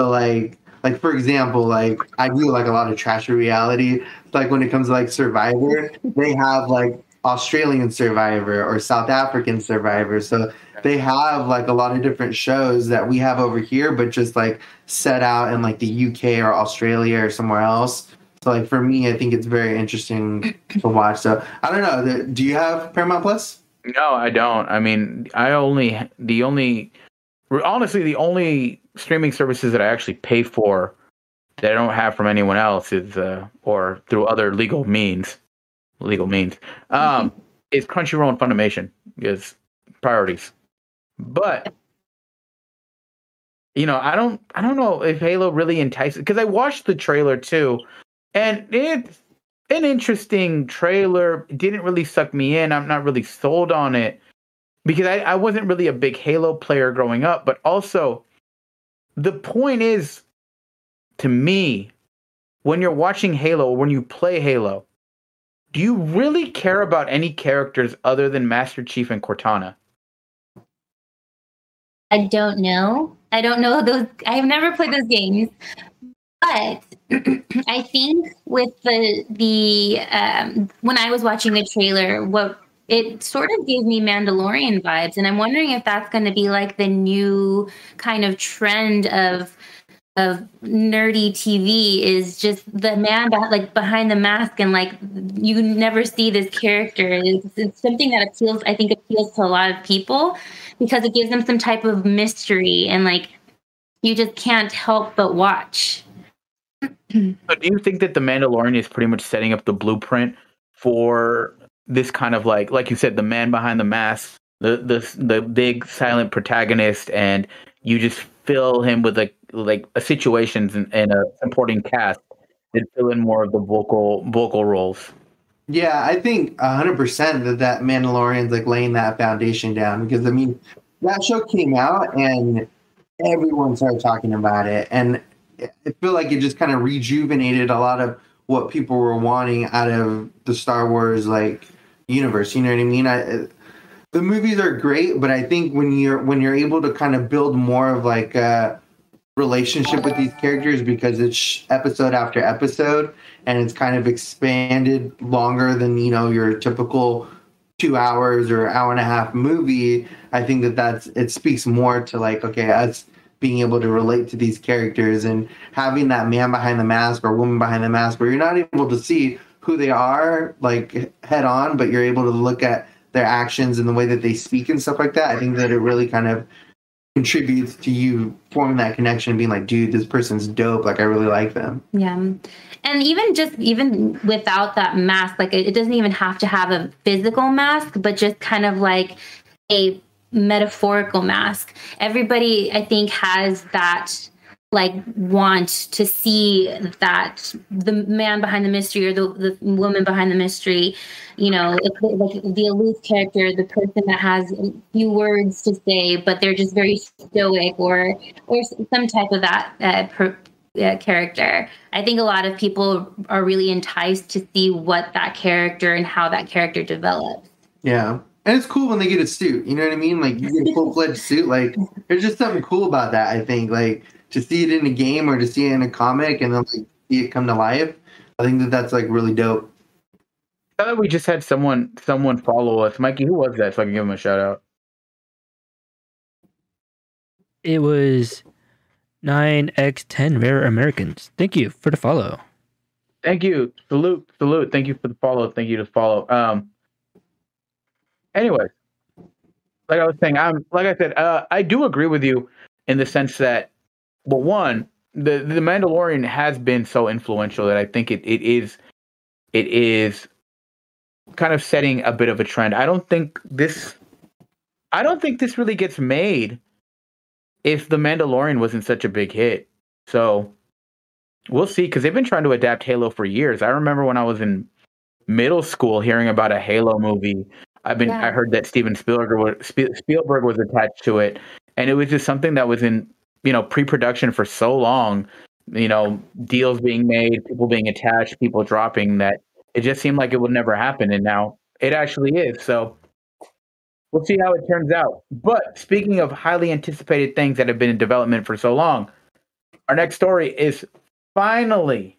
So, like for example, like, I do, like, a lot of trash reality. So, like, when it comes to, like, Survivor, they have, like, Australian Survivor or South African Survivor. So they have, like, a lot of different shows that we have over here, but just, like, set out in, like, the UK or Australia or somewhere else. So, like, for me, I think it's very interesting to watch. So I don't know. Do you have Paramount Plus? No, I don't. I mean, the only streaming services that I actually pay for that I don't have from anyone else is, or through other legal means, is Crunchyroll and Funimation, is priorities. But, you know, I don't know if Halo really entices, because I watched the trailer too, and it's an interesting trailer. It didn't really suck me in. I'm not really sold on it, because I wasn't really a big Halo player growing up. But also, the point is, to me, when you're watching Halo, when you play Halo, do you really care about any characters other than Master Chief and Cortana? I don't know. I don't know those. I've never played those games. But I think with the when I was watching the trailer, what it sort of gave me Mandalorian vibes, and I'm wondering if that's going to be like the new kind of trend of nerdy TV, is just the man behind the mask, and like you never see this character. It's something that appeals to a lot of people, because it gives them some type of mystery, and like you just can't help but watch. So do you think that The Mandalorian is pretty much setting up the blueprint for this kind of, like you said, the man behind the mask, the big silent protagonist, and you just fill him with like situations and a supporting cast that fill in more of the vocal roles? Yeah, I think 100% that Mandalorian's like laying that foundation down, because I mean that show came out and everyone started talking about it, and I feel like it just kind of rejuvenated a lot of what people were wanting out of the Star Wars, like, universe. You know what I mean? The movies are great, but I think when you're able to kind of build more of like a relationship with these characters, because it's episode after episode, and it's kind of expanded longer than, you know, your typical 2 hours or hour and a half movie, I think it speaks more to like, okay, us being able to relate to these characters, and having that man behind the mask or woman behind the mask where you're not able to see who they are like head on, but you're able to look at their actions and the way that they speak and stuff like that. I think that it really kind of contributes to you forming that connection and being like, dude, this person's dope. Like, I really like them. Yeah. And even without that mask, like it doesn't even have to have a physical mask, but just kind of like a metaphorical mask. Everybody, I think, has that like want to see that the man behind the mystery or the woman behind the mystery, you know, like the aloof character, the person that has few words to say, but they're just very stoic or some type of that character. I think a lot of people are really enticed to see what that character and how that character develops. Yeah. And it's cool when they get a suit. You know what I mean? Like, you get a full-fledged suit. Like, there's just something cool about that, I think. Like, to see it in a game or to see it in a comic and then, like, see it come to life, I think that that's, like, really dope. I thought we just had someone follow us. Mikey, who was that so I can give him a shout-out? It was 9x10 Rare Americans. Thank you for the follow. Thank you. Salute. Thank you for the follow. Thank you to follow. Anyway, like I was saying, I do agree with you in the sense that, well, one, the Mandalorian has been so influential that I think it is kind of setting a bit of a trend. I don't think this really gets made if the Mandalorian wasn't such a big hit. So we'll see, because they've been trying to adapt Halo for years. I remember when I was in middle school hearing about a Halo movie. I heard that Steven Spielberg was attached to it, and it was just something that was in, you know, pre-production for so long, you know, deals being made, people being attached, people dropping, that it just seemed like it would never happen, and now it actually is. So we'll see how it turns out. But speaking of highly anticipated things that have been in development for so long, our next story is finally,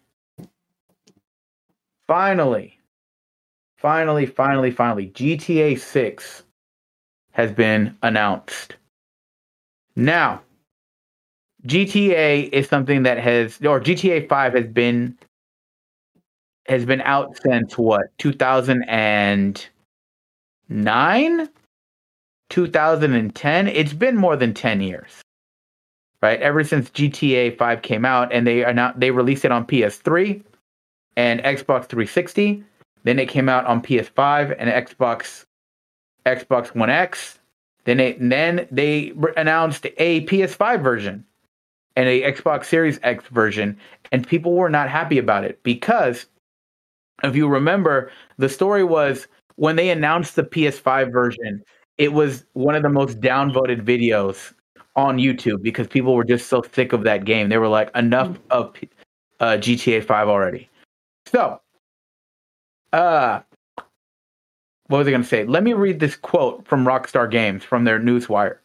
GTA 6 has been announced. Now, GTA is something that GTA 5 has been out since what? 2009? 2010? It's been more than 10 years. Right? Ever since GTA 5 came out, and they released it on PS3 and Xbox 360. Then it came out on PS5 and Xbox One X. Then they announced a PS5 version and a Xbox Series X version, and people were not happy about it because, if you remember, the story was when they announced the PS5 version, it was one of the most downvoted videos on YouTube because people were just so sick of that game. They were like, enough of GTA 5 already. So, what was I going to say? Let me read this quote from Rockstar Games from their newswire.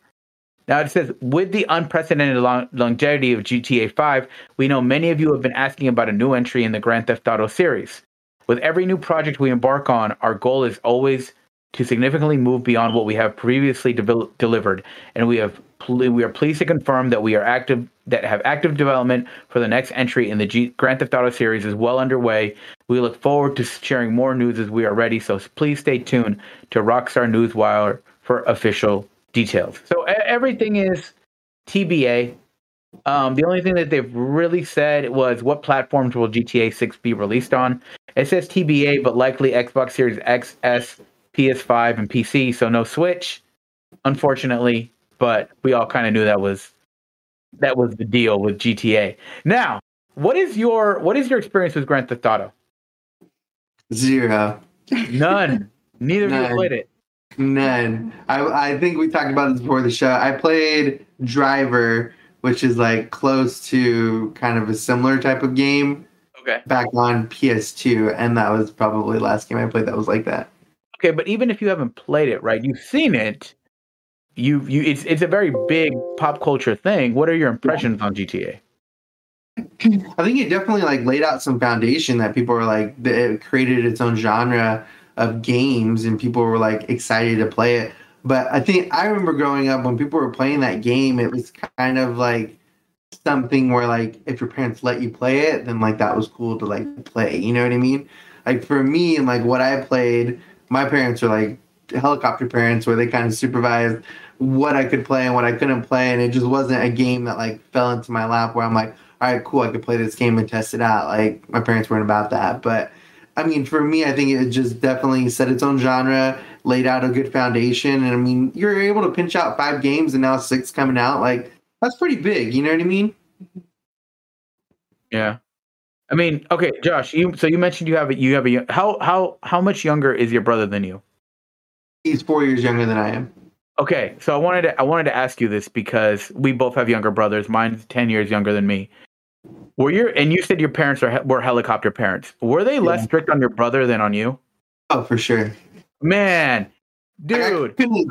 Now it says, with the unprecedented longevity of GTA 5, we know many of you have been asking about a new entry in the Grand Theft Auto series. With every new project we embark on, our goal is always to significantly move beyond what we have previously delivered, and we are pleased to confirm that active development for the next entry in the Grand Theft Auto series is well underway. We look forward to sharing more news as we are ready, so please stay tuned to Rockstar Newswire for official details. So everything is TBA. The only thing that they've really said was, what platforms will GTA 6 be released on? It says TBA, but likely Xbox Series X, S, PS5, and PC, so no Switch, unfortunately, but we all kind of knew that was the deal with GTA. Now, what is your experience with Grand Theft Auto? Zero. None. Neither of you played it. None. I think we talked about this before the show. I played Driver, which is like close to kind of a similar type of game. Okay. Back on PS2, and that was probably the last game I played that was like that. Okay, but even if you haven't played it, right? You've seen it. It's a very big pop culture thing. What are your impressions on GTA? I think it definitely like laid out some foundation that people were like, it created its own genre of games, and people were like excited to play it. But I think I remember growing up when people were playing that game, it was kind of like something where like if your parents let you play it, then like that was cool to like play. You know what I mean? Like for me and like what I played, my parents were like helicopter parents where they kind of supervised what I could play and what I couldn't play. And it just wasn't a game that like fell into my lap where I'm like, all right, cool, I could play this game and test it out. Like my parents weren't about that. But I mean, for me, I think it just definitely set its own genre, laid out a good foundation. And I mean, you're able to pinch out 5 games and now 6 coming out. Like that's pretty big. You know what I mean? Yeah. I mean, okay, Josh. You mentioned you have a how much younger is your brother than you? He's 4 years younger than I am. Okay, so I wanted to ask you this because we both have younger brothers. Mine's 10 years younger than me. You said your parents were helicopter parents. Were they less strict on your brother than on you? Oh, for sure. Man, Dude,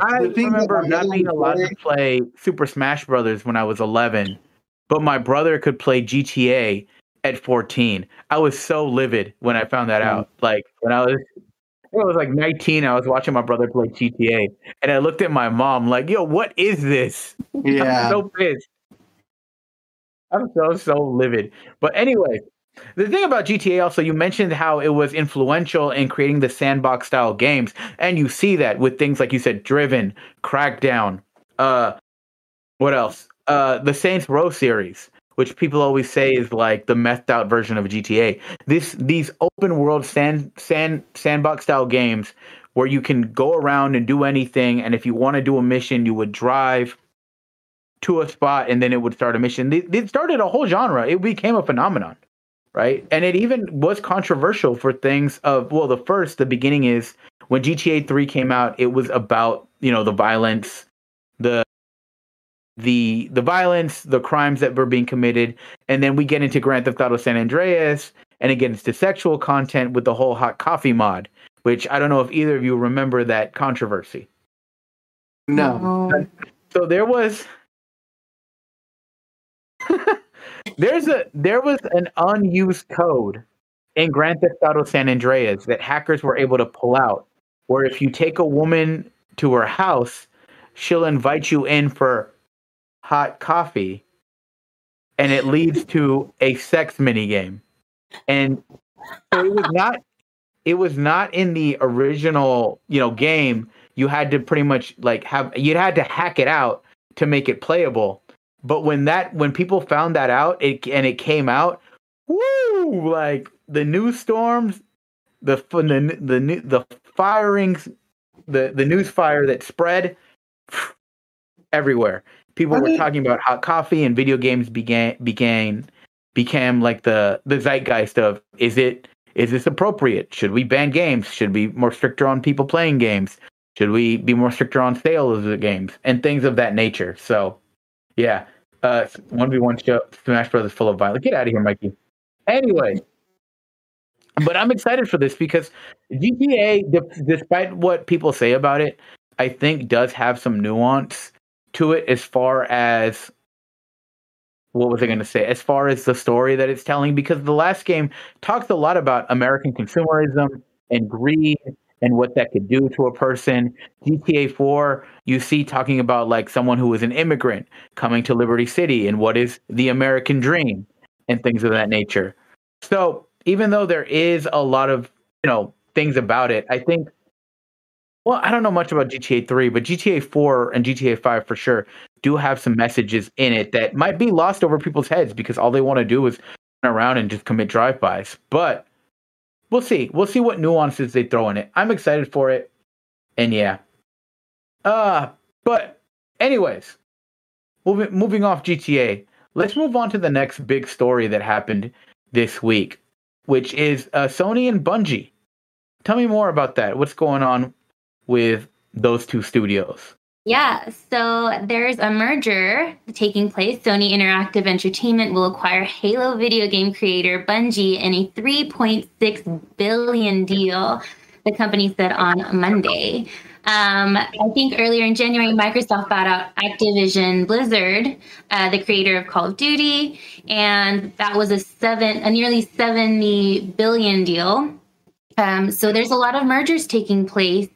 I remember not being allowed to play Super Smash Brothers when I was 11, but my brother could play GTA at 14. I was so livid when I found that out. Like when I was like 19, I was watching my brother play GTA, and I looked at my mom like, "Yo, what is this?" Yeah, I'm so pissed. I'm so livid. But anyway, the thing about GTA also, you mentioned how it was influential in creating the sandbox style games, and you see that with things like you said, Driven, Crackdown, what else? The Saints Row series, which people always say is like the methed out version of GTA. These open world sandbox style games where you can go around and do anything, and if you want to do a mission, you would drive to a spot and then it would start a mission. It started a whole genre. It became a phenomenon. Right. And it even was controversial for things of, well, the beginning is when GTA 3 came out, it was about, the violence, the violence, the crimes that were being committed. And then we get into Grand Theft Auto San Andreas, and it gets to sexual content with the whole hot coffee mod, which I don't know if either of you remember that controversy. No. So there was... There was an unused code in Grand Theft Auto San Andreas that hackers were able to pull out, where if you take a woman to her house, she'll invite you in for hot coffee, and it leads to a sex minigame. And so it was not in the original, game. You had to pretty much hack it out to make it playable. But when people found that out, it came out, woo! Like the news storms, the firings, the news fire that spread everywhere. People were talking about hot coffee, and video games became like the zeitgeist of is this appropriate? Should we ban games? Should we be more stricter on people playing games? Should we be more stricter on sales of the games and things of that nature? So, yeah. 1v1 show, Smash Brothers full of violence. Get out of here, Mikey. Anyway, but I'm excited for this because GTA, despite what people say about it, I think does have some nuance to it as far as, what was I going to say? As far as the story that it's telling, because the last game talked a lot about American consumerism and greed and what that could do to a person. GTA 4, you see talking about like someone who was an immigrant coming to Liberty City and what is the American dream and things of that nature. So even though there is a lot of, things about it, I think, well, I don't know much about GTA 3, but GTA 4 and GTA 5 for sure do have some messages in it that might be lost over people's heads because all they want to do is run around and just commit drive-bys. But we'll see. We'll see what nuances they throw in it. I'm excited for it. And yeah. But anyways, moving off GTA, let's move on to the next big story that happened this week, which is Sony and Bungie. Tell me more about that. What's going on with those two studios? Yeah, so there's a merger taking place. Sony Interactive Entertainment will acquire Halo video game creator Bungie in a $3.6 billion deal, the company said on Monday. I think earlier in January, Microsoft bought out Activision Blizzard, the creator of Call of Duty, and that was a nearly $70 billion deal. So there's a lot of mergers taking place.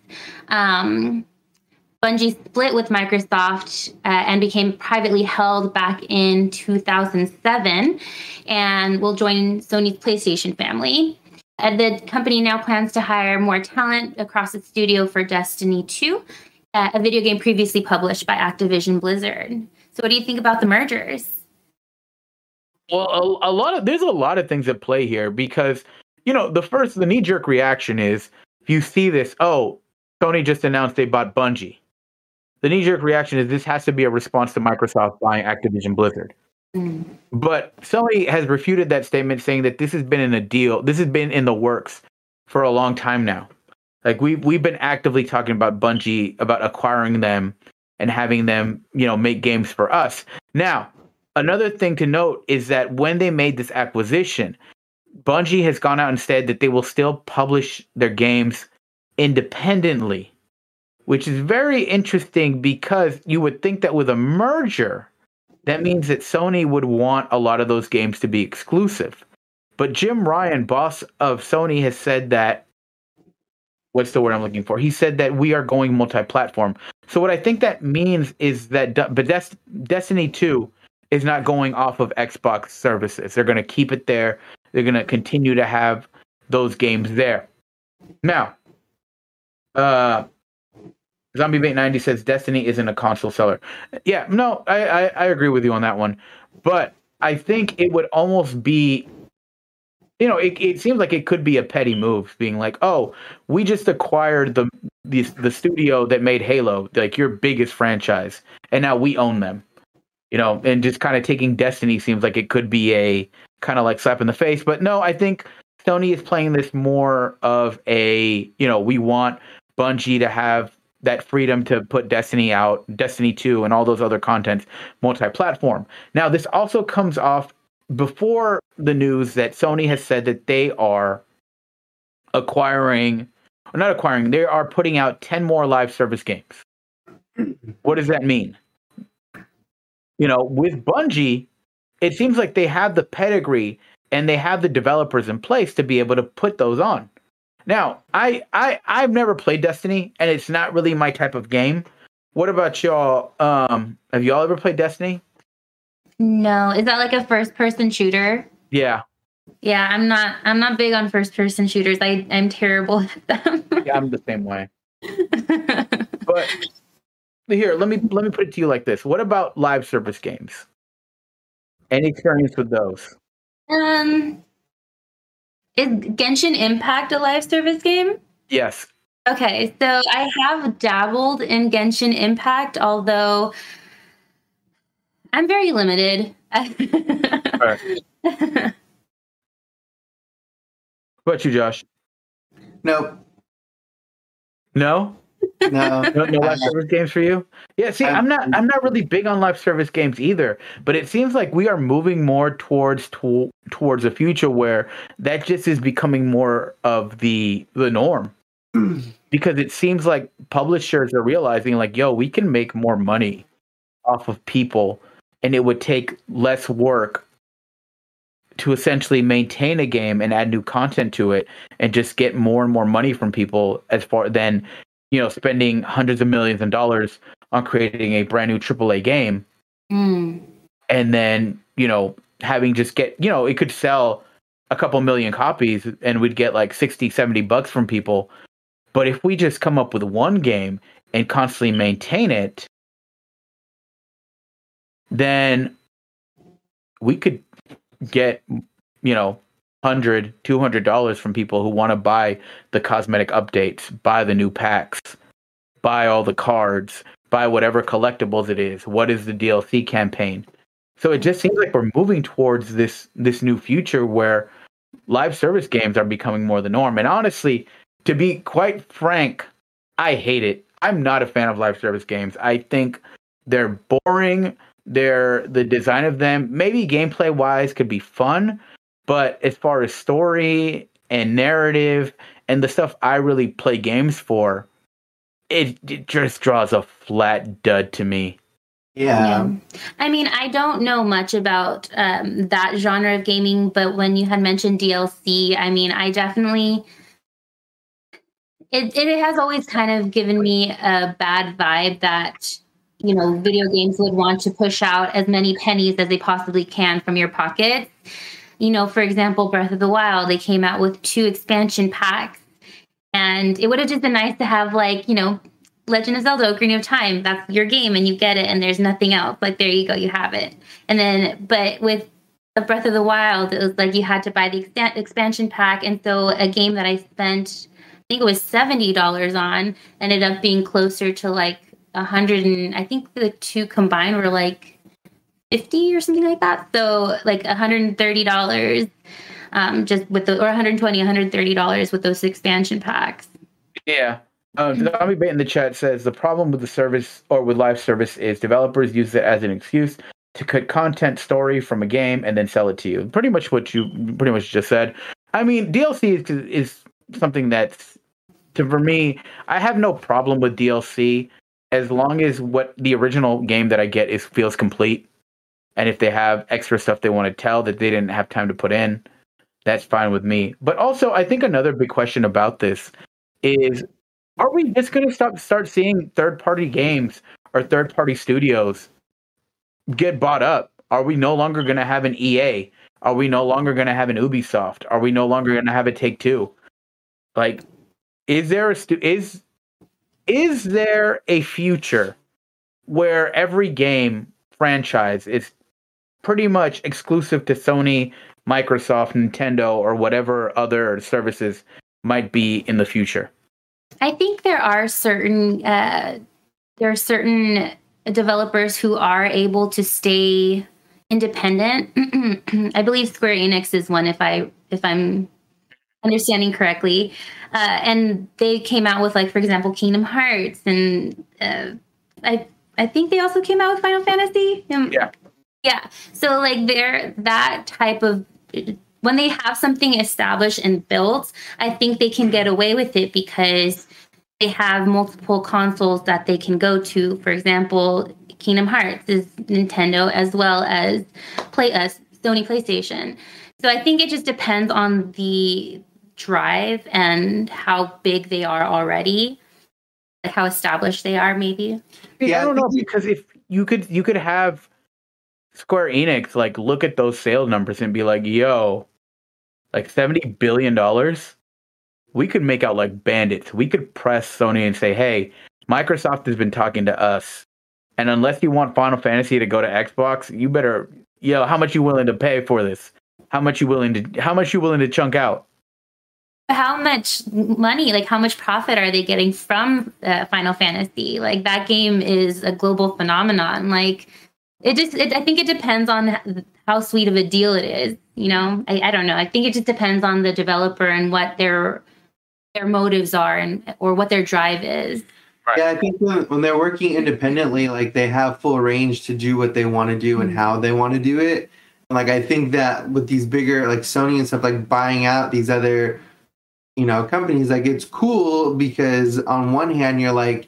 Bungie split with Microsoft and became privately held back in 2007 and will join Sony's PlayStation family. The company now plans to hire more talent across its studio for Destiny 2, a video game previously published by Activision Blizzard. So what do you think about the mergers? Well, there's a lot of things at play here because, the knee-jerk reaction is, if you see this, oh, Sony just announced they bought Bungie. The knee-jerk reaction is this has to be a response to Microsoft buying Activision Blizzard. But Sony has refuted that statement, saying that this has been in a deal. This has been in the works for a long time now. Like we've been actively talking about Bungie, about acquiring them and having them, make games for us. Now, another thing to note is that when they made this acquisition, Bungie has gone out and said that they will still publish their games independently which is very interesting because you would think that with a merger, that means that Sony would want a lot of those games to be exclusive. But Jim Ryan, boss of Sony, has said that, what's the word I'm looking for? He said that we are going multi-platform. So what I think that means is that Destiny 2 is not going off of Xbox services. They're going to keep it there. They're going to continue to have those games there. Now, ZombieBait90 says Destiny isn't a console seller. Yeah, no, I agree with you on that one. But I think it would almost be, you know, it seems like it could be a petty move, being like, oh, we just acquired the studio that made Halo, like your biggest franchise, and now we own them. You know, and just kind of taking Destiny seems like it could be a kind of like slap in the face. But no, I think Sony is playing this more of a, you know, we want Bungie to have that freedom to put Destiny out, Destiny 2, and all those other contents multi-platform. Now, this also comes off before the news that Sony has said that they are they are putting out 10 more live service games. What does that mean? You know, with Bungie, it seems like they have the pedigree and they have the developers in place to be able to put those on. Now, I've never played Destiny, and it's not really my type of game. What about y'all? Have y'all ever played Destiny? No. Is that like a first-person shooter? Yeah. Yeah, I'm not big on first-person shooters. I'm terrible at them. Yeah, I'm the same way. But here, let me put it to you like this. What about live service games? Any experience with those? Is Genshin Impact a live service game? Yes. Okay, so I have dabbled in Genshin Impact, although I'm very limited. Right. What about you, Josh? Nope. No? No live service games for you? Yeah, see, I'm not really big on live service games either, but it seems like we are moving more towards a future where that just is becoming more of the norm. Because it seems like publishers are realizing, like, yo, we can make more money off of people, and it would take less work to essentially maintain a game and add new content to it and just get more and more money from people as far than, you know, spending hundreds of millions of dollars on creating a brand new AAA game. Mm. And then, you know, having just get, you know, it could sell a couple million copies and we'd get like $60-$70 from people. But if we just come up with one game and constantly maintain it, then we could get, you know, $100-$200 from people who want to buy the cosmetic updates, buy the new packs, buy all the cards, buy whatever collectibles it is. What is the DLC campaign? So it just seems like we're moving towards this new future where live service games are becoming more the norm. And honestly, to be quite frank, I hate it. I'm not a fan of live service games. I think they're boring. The design of them, maybe gameplay wise, could be fun. But as far as story and narrative and the stuff I really play games for, it just draws a flat dud to me. Yeah. I mean, I don't know much about that genre of gaming, but when you had mentioned DLC, I mean, I definitely... It has always kind of given me a bad vibe that, you know, video games would want to push out as many pennies as they possibly can from your pocket. You know, for example, Breath of the Wild, they came out with 2 expansion packs, and it would have just been nice to have, like, you know, Legend of Zelda Ocarina of Time. That's your game and you get it and there's nothing else. Like, there you go, you have it. And then, but with Breath of the Wild, it was like you had to buy the expansion pack. And so a game that I spent, I think it was $70 on, ended up being closer to like 100, and I think the 2 combined were like 50 or something like that. So like $130 just with the, or $130 with those expansion packs. Yeah. Zombie Bait in the chat says the problem with the service, or with live service, is developers use it as an excuse to cut content, story from a game and then sell it to you. Pretty much what you just said. I mean, DLC is something that's for me, I have no problem with DLC as long as what the original game that I get is feels complete. And if they have extra stuff they want to tell that they didn't have time to put in, that's fine with me. But also, I think another big question about this is, are we just going to start seeing third-party games or third-party studios get bought up? Are we no longer going to have an EA? Are we no longer going to have an Ubisoft? Are we no longer going to have a Take-Two? Like, is there a is there a future where every game franchise is pretty much exclusive to Sony, Microsoft, Nintendo, or whatever other services might be in the future? I think there are certain developers who are able to stay independent. I believe Square Enix is one, if I'm understanding correctly. And they came out with, like, for example, Kingdom Hearts, and I think they also came out with Final Fantasy. Yeah. So, like, they're that type of. When they have something established and built, I think they can get away with it because they have multiple consoles that they can go to. For example, Kingdom Hearts is Nintendo, as well as Sony PlayStation. So I think it just depends on the drive and how big they are already, like how established they are, maybe. Yeah, I don't know, because if you could have Square Enix, like, look at those sales numbers and be like, yo, like $70 billion, we could make out like bandits. We could press Sony and say, hey, Microsoft has been talking to us, and unless you want Final Fantasy to go to Xbox, you better, yo, how much you willing to pay for this? How much you willing to chunk out? How much money, like how much profit are they getting from Final Fantasy? Like, that game is a global phenomenon. Like, I think it depends on how sweet of a deal it is. You know, I don't know. I think it just depends on the developer and what their motives are or what their drive is. Right. Yeah, I think when they're working independently, like, they have full range to do what they want to do and how they want to do it. And, like, I think that with these bigger, like Sony and stuff, like buying out these other, you know, companies, like, it's cool because on one hand you're like,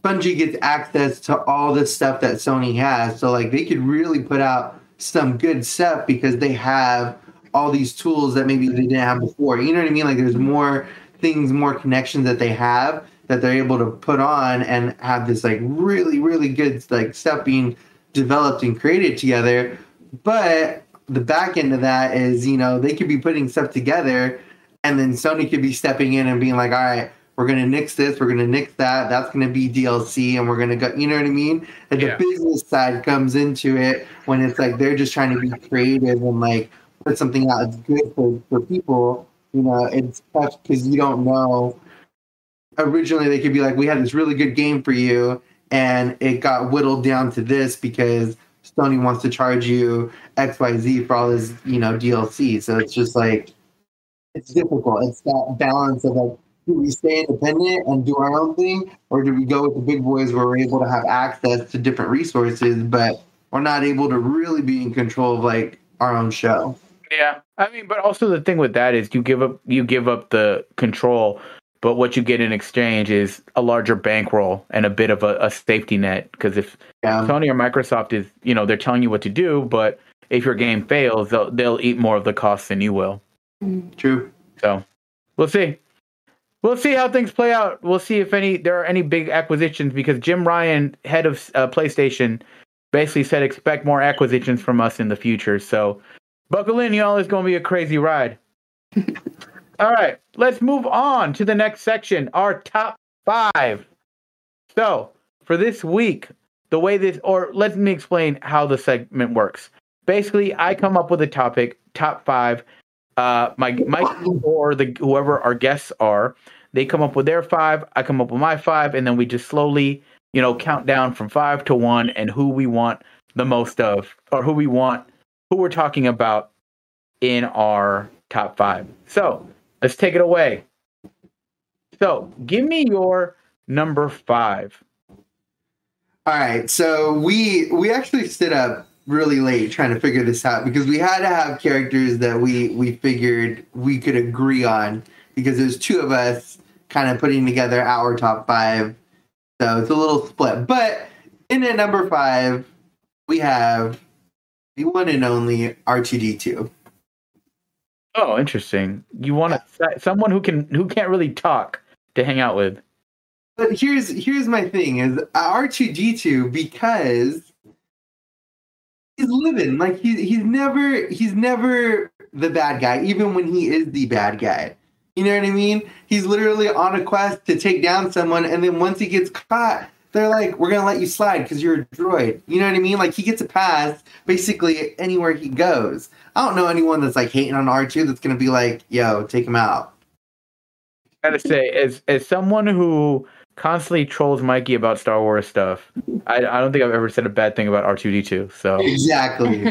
Bungie gets access to all the stuff that Sony has, so, like, they could really put out some good stuff because they have all these tools that maybe they didn't have before. You know what I mean? Like, there's more things, more connections that they have that they're able to put on and have this, like, really, really good, like, stuff being developed and created together. But the back end of that is, you know, they could be putting stuff together and then Sony could be stepping in and being like, all right, we're going to nix this, we're going to nix that, that's going to be DLC, and we're going to go, you know what I mean? And the business side comes into it when it's like they're just trying to be creative and, like, put something out that's good for people. You know, it's tough because you don't know. Originally, they could be like, we had this really good game for you, and it got whittled down to this because Sony wants to charge you XYZ for all this, you know, DLC. So it's just, like, it's difficult. It's that balance of, like, do we stay independent and do our own thing, or do we go with the big boys where we're able to have access to different resources, but we're not able to really be in control of, like, our own show? Yeah, I mean, but also the thing with that is you give up the control, but what you get in exchange is a larger bankroll and a bit of a safety net, because if Sony or Microsoft is, you know, they're telling you what to do, but if your game fails, they'll eat more of the cost than you will. True. So we'll see. We'll see how things play out. We'll see if there are any big acquisitions, because Jim Ryan, head of PlayStation, basically said expect more acquisitions from us in the future. So buckle in, y'all. It's going to be a crazy ride. All right. Let's move on to the next section, our top 5. So for this week, let me explain how the segment works. Basically, I come up with a topic, top 5. Mike or whoever our guests are, they come up with their 5, I come up with my 5, and then we just slowly, you know, count down from 5 to 1 and who we want the most of, or who we're talking about in our top 5. So let's take it away. So give me your number 5. All right. So we actually stood up really late trying to figure this out because we had to have characters that we figured we could agree on, because there's 2 of us kind of putting together our top five. So it's a little split. But in at number five, we have the one and only R2-D2. Oh, interesting. You want someone who can't really talk to hang out with. But here's my thing is R2-D2, because he's living like he's never the bad guy, even when he is the bad guy. You know what I mean? He's literally on a quest to take down someone, and then once he gets caught, they're like, "We're gonna let you slide because you're a droid." You know what I mean? Like, he gets a pass basically anywhere he goes. I don't know anyone that's like hating on R2 that's gonna be like, "Yo, take him out." I gotta say, as someone who constantly trolls Mikey about Star Wars stuff, I don't think I've ever said a bad thing about R2-D2. So exactly.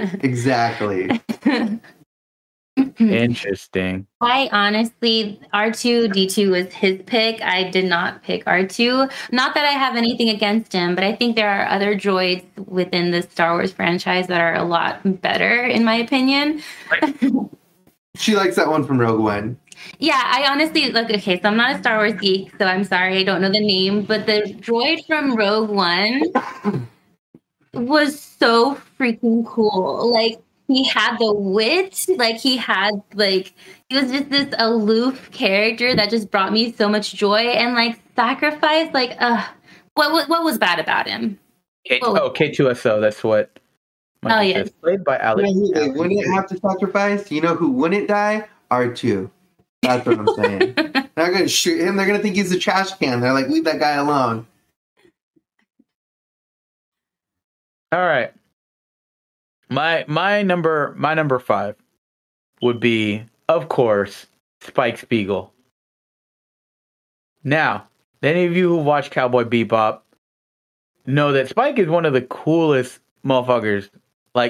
Interesting. Quite honestly, R2-D2 was his pick. I did not pick R2. Not that I have anything against him, but I think there are other droids within the Star Wars franchise that are a lot better, in my opinion. She likes that one from Rogue One. Yeah, I honestly, so I'm not a Star Wars geek, so I'm sorry, I don't know the name, but the droid from Rogue One was so freaking cool. Like, he had the wit, he was just this aloof character that just brought me so much joy, and sacrifice. What was bad about him? K2SO, that's what. Oh yeah, played by Alex. You know who wouldn't have to sacrifice? You know who wouldn't die? R2. That's what I'm saying. They're not gonna shoot him. They're gonna think he's a trash can. They're like, leave that guy alone. All right. My number five would be, of course, Spike Spiegel. Now, any of you who watch Cowboy Bebop know that Spike is one of the coolest motherfuckers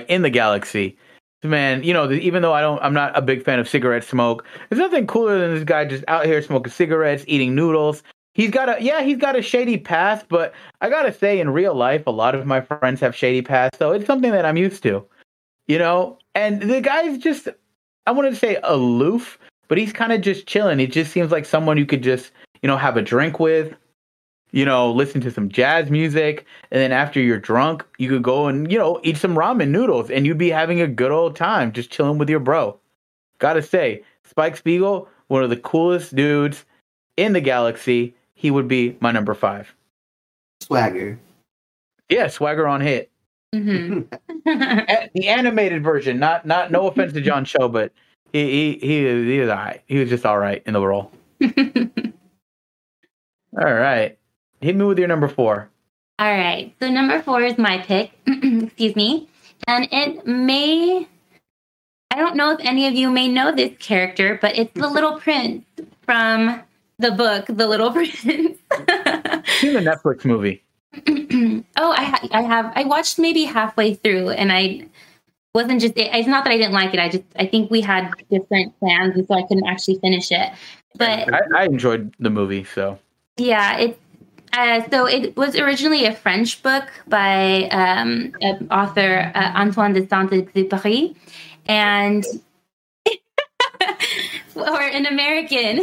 in the galaxy. Man, even though I'm not a big fan of cigarette smoke, there's nothing cooler than this guy just out here smoking cigarettes, eating noodles. He's got a shady past, but I gotta say, in real life, a lot of my friends have shady past, so it's something that I'm used to, And the guy's just, I wouldn't say aloof, but he's kind of just chilling. He just seems like someone you could just, have a drink with, listen to some jazz music, and then after you're drunk, you could go and, eat some ramen noodles, and you'd be having a good old time just chilling with your bro. Gotta say, Spike Spiegel, one of the coolest dudes in the galaxy. He would be my number five. Swagger. Yeah, Swagger on hit. Mm-hmm. The animated version. Not. No offense to John Cho, but he was all right. He was just all right in the role. All right. Hit me with your number four. All right. So number four is my pick. Excuse me. And I don't know if any of you may know this character, but it's the Little Prince from the book, The Little Prince. It's a Netflix movie. I watched maybe halfway through, and I wasn't just. It's not that I didn't like it. I think we had different plans, and so I couldn't actually finish it. But I enjoyed the movie. So yeah, it was originally a French book by author Antoine de Saint-Exupéry, and. Or an American,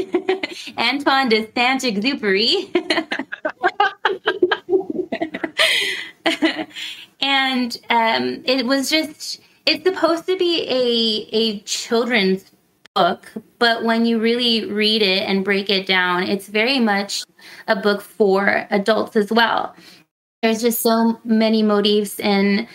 Antoine de Saint-Exupéry. And it was just, it's supposed to be a children's book, but when you really read it and break it down, it's very much a book for adults as well. There's just so many motifs and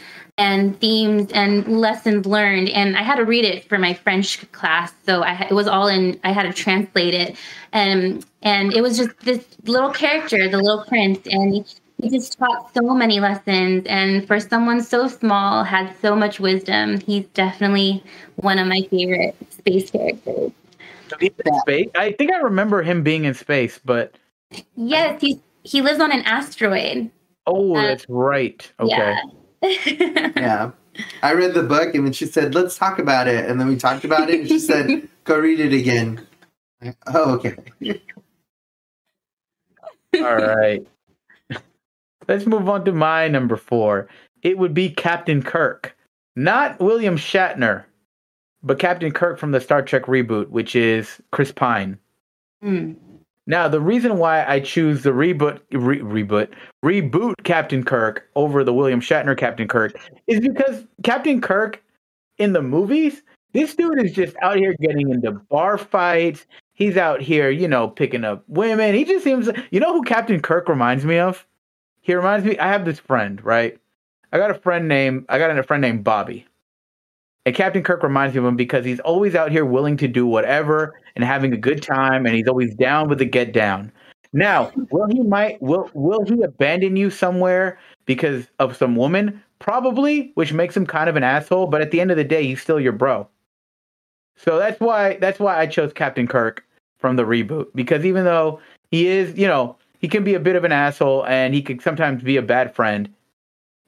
themes and lessons learned. And I had to read it for my French class. So it was all in, I had to translate it. And it was just this little character, the Little Prince. And he just taught so many lessons. And for someone so small, had so much wisdom. He's definitely one of my favorite space characters. Space? I think I remember him being in space, but... Yes, he lives on an asteroid. Oh, that's right. Okay. Yeah. Yeah, I read the book, and then she said, "Let's talk about it." And then we talked about it, and she said, "Go read it again." Oh, okay. All right. Let's move on to my number four. It would be Captain Kirk, not William Shatner, but Captain Kirk from the Star Trek reboot, which is Chris Pine. Mm. Now, the reason why I choose the reboot Captain Kirk over the William Shatner Captain Kirk is because Captain Kirk in the movies, this dude is just out here getting into bar fights. He's out here, you know, picking up women. He just seems, you know who Captain Kirk reminds me of? He reminds me, I have this friend, right? I got a friend named Bobby. And Captain Kirk reminds me of him because he's always out here willing to do whatever and having a good time, and he's always down with the get down. Now, will he abandon you somewhere because of some woman? Probably, which makes him kind of an asshole, but at the end of the day, he's still your bro. So that's why I chose Captain Kirk from the reboot, because even though he is, you know, he can be a bit of an asshole and he can sometimes be a bad friend,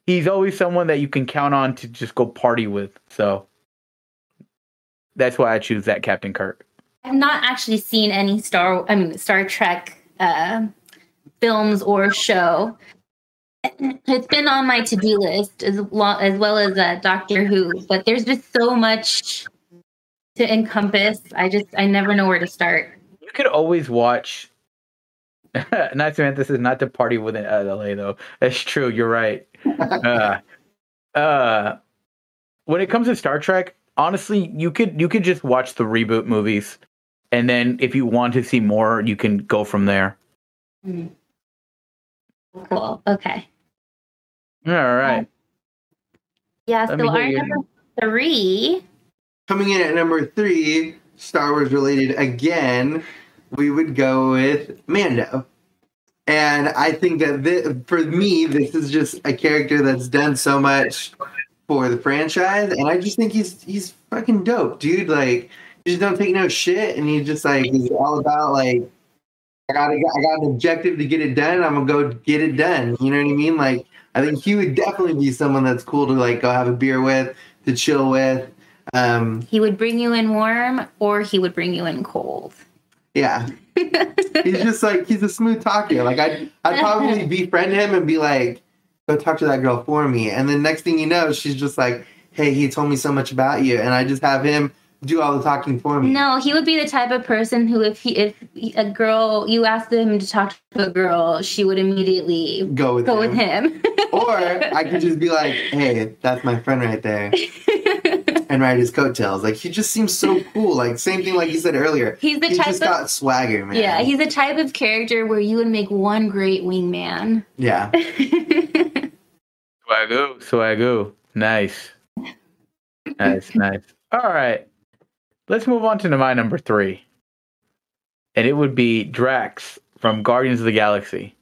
he's always someone that you can count on to just go party with. So that's why I choose that Captain Kirk. I've not actually seen any Star Trek films or show. It's been on my to-do list as well as Doctor Who, but there's just so much to encompass. I never know where to start. You could always watch. Not Samantha, this is not to party with an LA though. That's true. You're right. When it comes to Star Trek, honestly, you could just watch the reboot movies, and then if you want to see more, you can go from there. Mm. Cool. Okay. All right. So our number 3. Coming in at number 3, Star Wars related again, we would go with Mando. And I think that for me, this is just a character that's done so much for the franchise. And I just think he's fucking dope, dude. Like, he just don't take no shit. And he just, like, he's all about, like, I got an objective to get it done. I'm going to go get it done. You know what I mean? Like, I think he would definitely be someone that's cool to, like, go have a beer with, to chill with. He would bring you in warm, or he would bring you in cold. Yeah. He's just like, he's a smooth talker. Like, I'd probably befriend him and be like, go talk to that girl for me. And then next thing you know, she's just like, hey, he told me so much about you. And I just have him do all the talking for me. No, he would be the type of person who, if you asked him to talk to a girl, she would immediately go with him. Or I could just be like, hey, that's my friend right there. And ride his coattails. Like, he just seems so cool. Like, same thing like you said earlier. He's got swagger, man. Yeah, he's the type of character where you would make one great wingman. Yeah. Swagoo. Nice. All right. Let's move on to my number 3. And it would be Drax from Guardians of the Galaxy.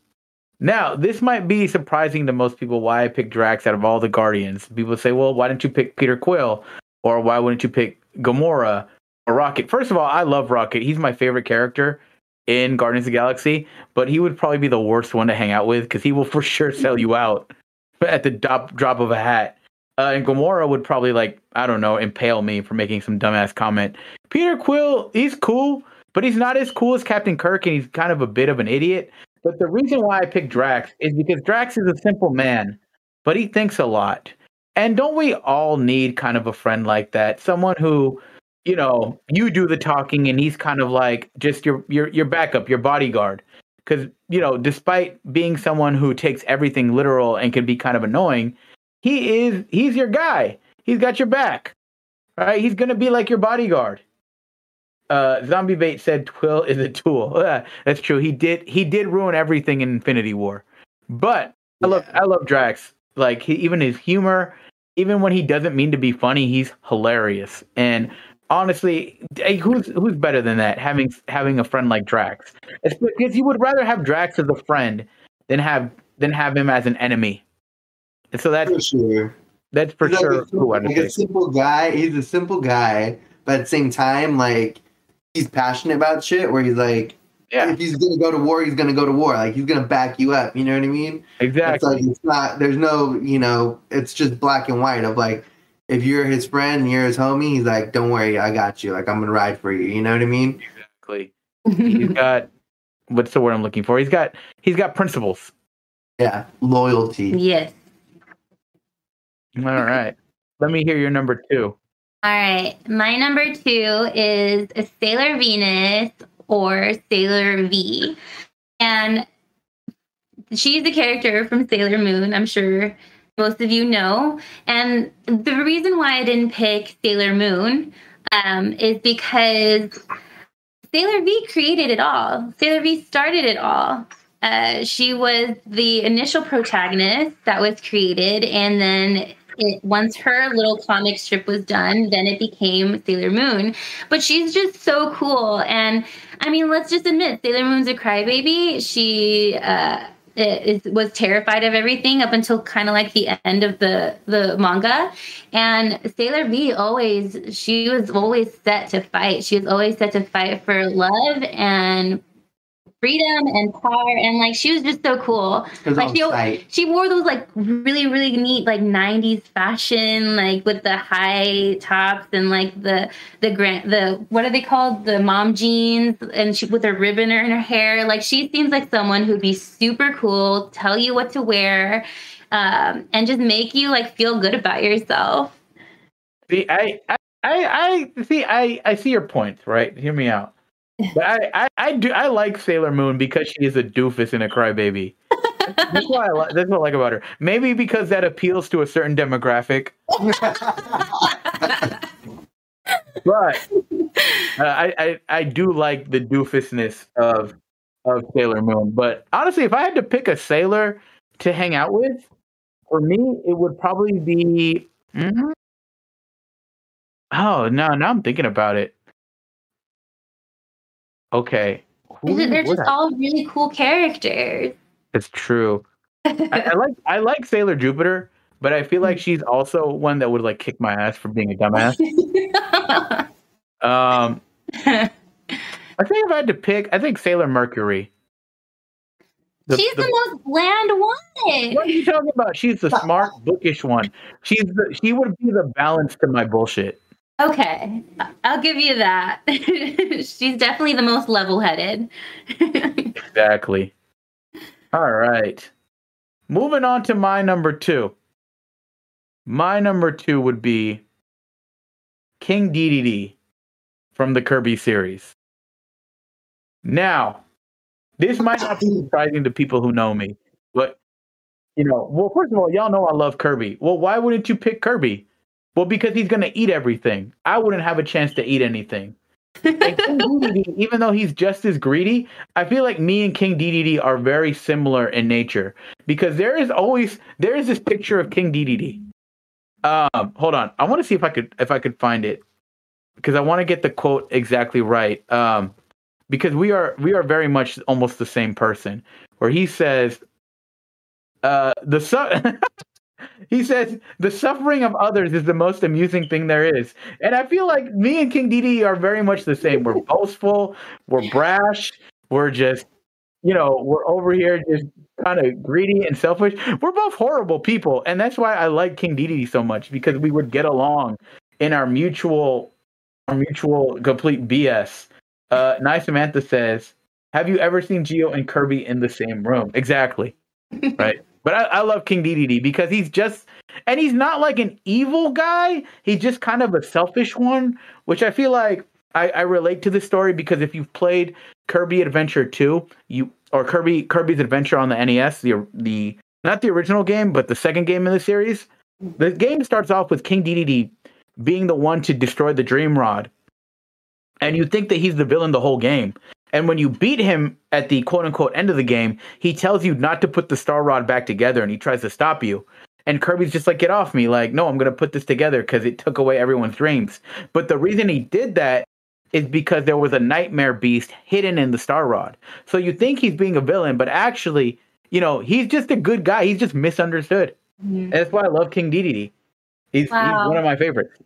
Now, this might be surprising to most people why I picked Drax out of all the Guardians. People say, well, why didn't you pick Peter Quill? Or why wouldn't you pick Gamora or Rocket? First of all, I love Rocket. He's my favorite character in Guardians of the Galaxy, but he would probably be the worst one to hang out with because he will for sure sell you out at the drop of a hat. And Gamora would probably, like, I don't know, impale me for making some dumbass comment. Peter Quill, he's cool, but he's not as cool as Captain Kirk, and he's kind of a bit of an idiot. But the reason why I picked Drax is because Drax is a simple man, but he thinks a lot. And don't we all need kind of a friend like that? Someone who, you know, you do the talking and he's kind of like just your backup, your bodyguard. Because, you know, despite being someone who takes everything literal and can be kind of annoying, he's your guy. He's got your back. All right? He's going to be like your bodyguard. Zombie Bait said Twill is a tool. That's true. He did ruin everything in Infinity War. But I love Drax. Like, even his humor, even when he doesn't mean to be funny, he's hilarious. And honestly, who's better than that? Having a friend like Drax, it's because you would rather have Drax as a friend than have him as an enemy. And so He's a simple guy, but at the same time, like, he's passionate about shit. Where he's like, yeah, if he's gonna go to war, he's gonna go to war. Like, he's gonna back you up. You know what I mean? Exactly. It's like, it's not. There's no. You know, it's just black and white. Of like, if you're his friend and you're his homie, he's like, don't worry, I got you. Like, I'm gonna ride for you. You know what I mean? Exactly. He's got. What's the word I'm looking for? He's got principles. Yeah, loyalty. Yes. All right. Let me hear your number 2. All right, my number 2 is a Sailor Venus. or Sailor V. And she's the character from Sailor Moon, I'm sure most of you know. And the reason why I didn't pick Sailor Moon is because Sailor V created it all. Sailor V started it all. She was the initial protagonist that was created, and then once her little comic strip was done, then it became Sailor Moon. But she's just so cool. And I mean, let's just admit, Sailor Moon's a crybaby. She was terrified of everything up until kind of like the end of the manga. And Sailor V she was always set to fight. She was always set to fight for love and freedom and power, and like she was just so cool. Like she wore those like really, really neat like 90s fashion, like with the high tops and like the what are they called, the mom jeans, and she with her ribbon in her hair. Like she seems like someone who'd be super cool, tell you what to wear, and just make you like feel good about yourself. See, I see your point, right? Hear me out. But I like Sailor Moon because she is a doofus and a crybaby. That's what I like about her. Maybe because that appeals to a certain demographic. But I do like the doofusness of Sailor Moon. But honestly, if I had to pick a sailor to hang out with, for me, it would probably be... Mm-hmm. Oh, no, now I'm thinking about it. Okay. They're just all really cool characters. It's true. I like Sailor Jupiter, but I feel like she's also one that would like kick my ass for being a dumbass. I think if I had to pick, I think Sailor Mercury. She's the most bland one. What are you talking about? She's the smart, bookish one. She would be the balance to my bullshit. Okay, I'll give you that. She's definitely the most level-headed. Exactly. All right. Moving on to my number two. My number two would be King Dedede from the Kirby series. Now, this might not be surprising to people who know me, but, you know, well, first of all, y'all know I love Kirby. Well, why wouldn't you pick Kirby? Well, because he's going to eat everything. I wouldn't have a chance to eat anything. And King Dedede, even though he's just as greedy, I feel like me and King Dedede are very similar in nature. Because there is this picture of King Dedede. Hold on. I want to see if I could find it. Because I want to get the quote exactly right. Because we are very much almost the same person. Where he says, he says, the suffering of others is the most amusing thing there is. And I feel like me and King Dedede are very much the same. We're boastful. We're brash. We're just, you know, we're over here just kind of greedy and selfish. We're both horrible people. And that's why I like King Dedede so much, because we would get along in our mutual complete BS. Nye Samantha says, have you ever seen Geo and Kirby in the same room? Exactly. Right. But I love King Dedede because he's not like an evil guy. He's just kind of a selfish one, which I feel like I relate to this story because if you've played Kirby Adventure 2, Kirby's Adventure on the NES, the not the original game, but the second game in the series, the game starts off with King Dedede being the one to destroy the Dream Rod. And you think that he's the villain the whole game. And when you beat him at the quote-unquote end of the game, he tells you not to put the Star Rod back together, and he tries to stop you. And Kirby's just like, get off me. Like, no, I'm going to put this together because it took away everyone's dreams. But the reason he did that is because there was a nightmare beast hidden in the Star Rod. So you think he's being a villain, but actually, you know, he's just a good guy. He's just misunderstood. Mm-hmm. And that's why I love King Dedede. He's one of my favorites.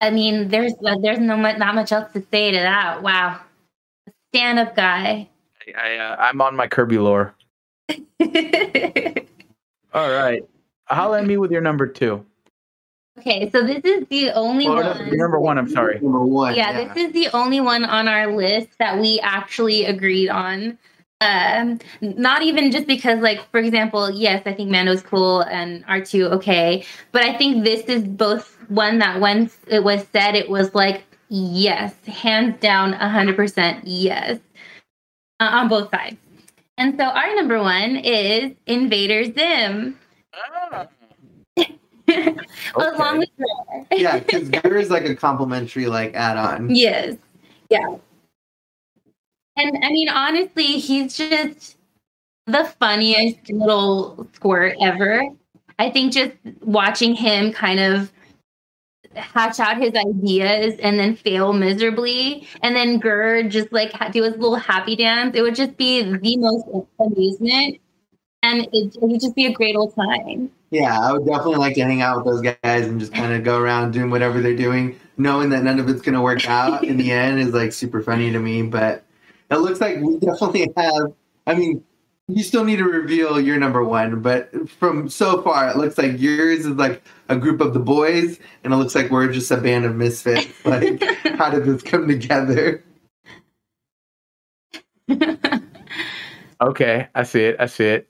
I mean, there's not much else to say to that. Wow. Stand-up guy. I'm on my Kirby lore. All right. Holla at me with your number two. Okay, so this is the only one. No, number one, I'm sorry. Number one. Yeah, this is the only one on our list that we actually agreed on. Not even just because, like, for example, yes, I think Mando's cool and R2, okay. But I think this is both one that once it was said, it was like, Yes. Hands down, 100% yes. On both sides. And so our number one is Invader Zim. Ah. Okay. Along with Rare. Yeah, because Rare is like a complimentary like add-on. Yes. Yeah. And I mean, honestly, he's just the funniest little squirt ever. I think just watching him kind of hatch out his ideas and then fail miserably, and then Gurr just like do his little happy dance. It would just be the most amusement, and it would just be a great old time. Yeah, I would definitely like to hang out with those guys and just kind of go around doing whatever they're doing, knowing that none of it's going to work out in the end is like super funny to me. But it looks like we definitely have, I mean, you still need to reveal your number one, but from so far, it looks like yours is like a group of the boys, and it looks like we're just a band of misfits. Like, how did this come together? Okay, I see it.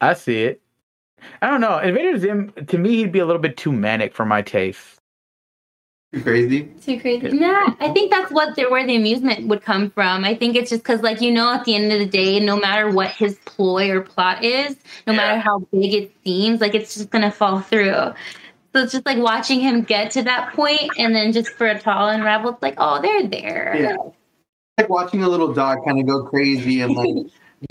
I don't know. Invader Zim, to me, he'd be a little bit too manic for my taste. Too crazy. Yeah, I think that's where the amusement would come from. I think it's just because, like, you know, at the end of the day, no matter what his ploy or plot is, no matter how big it seems, like, it's just gonna fall through. So it's just like watching him get to that point, and then just for a tall unravel, it's like, oh, they're there. Yeah, like watching a little dog kind of go crazy and like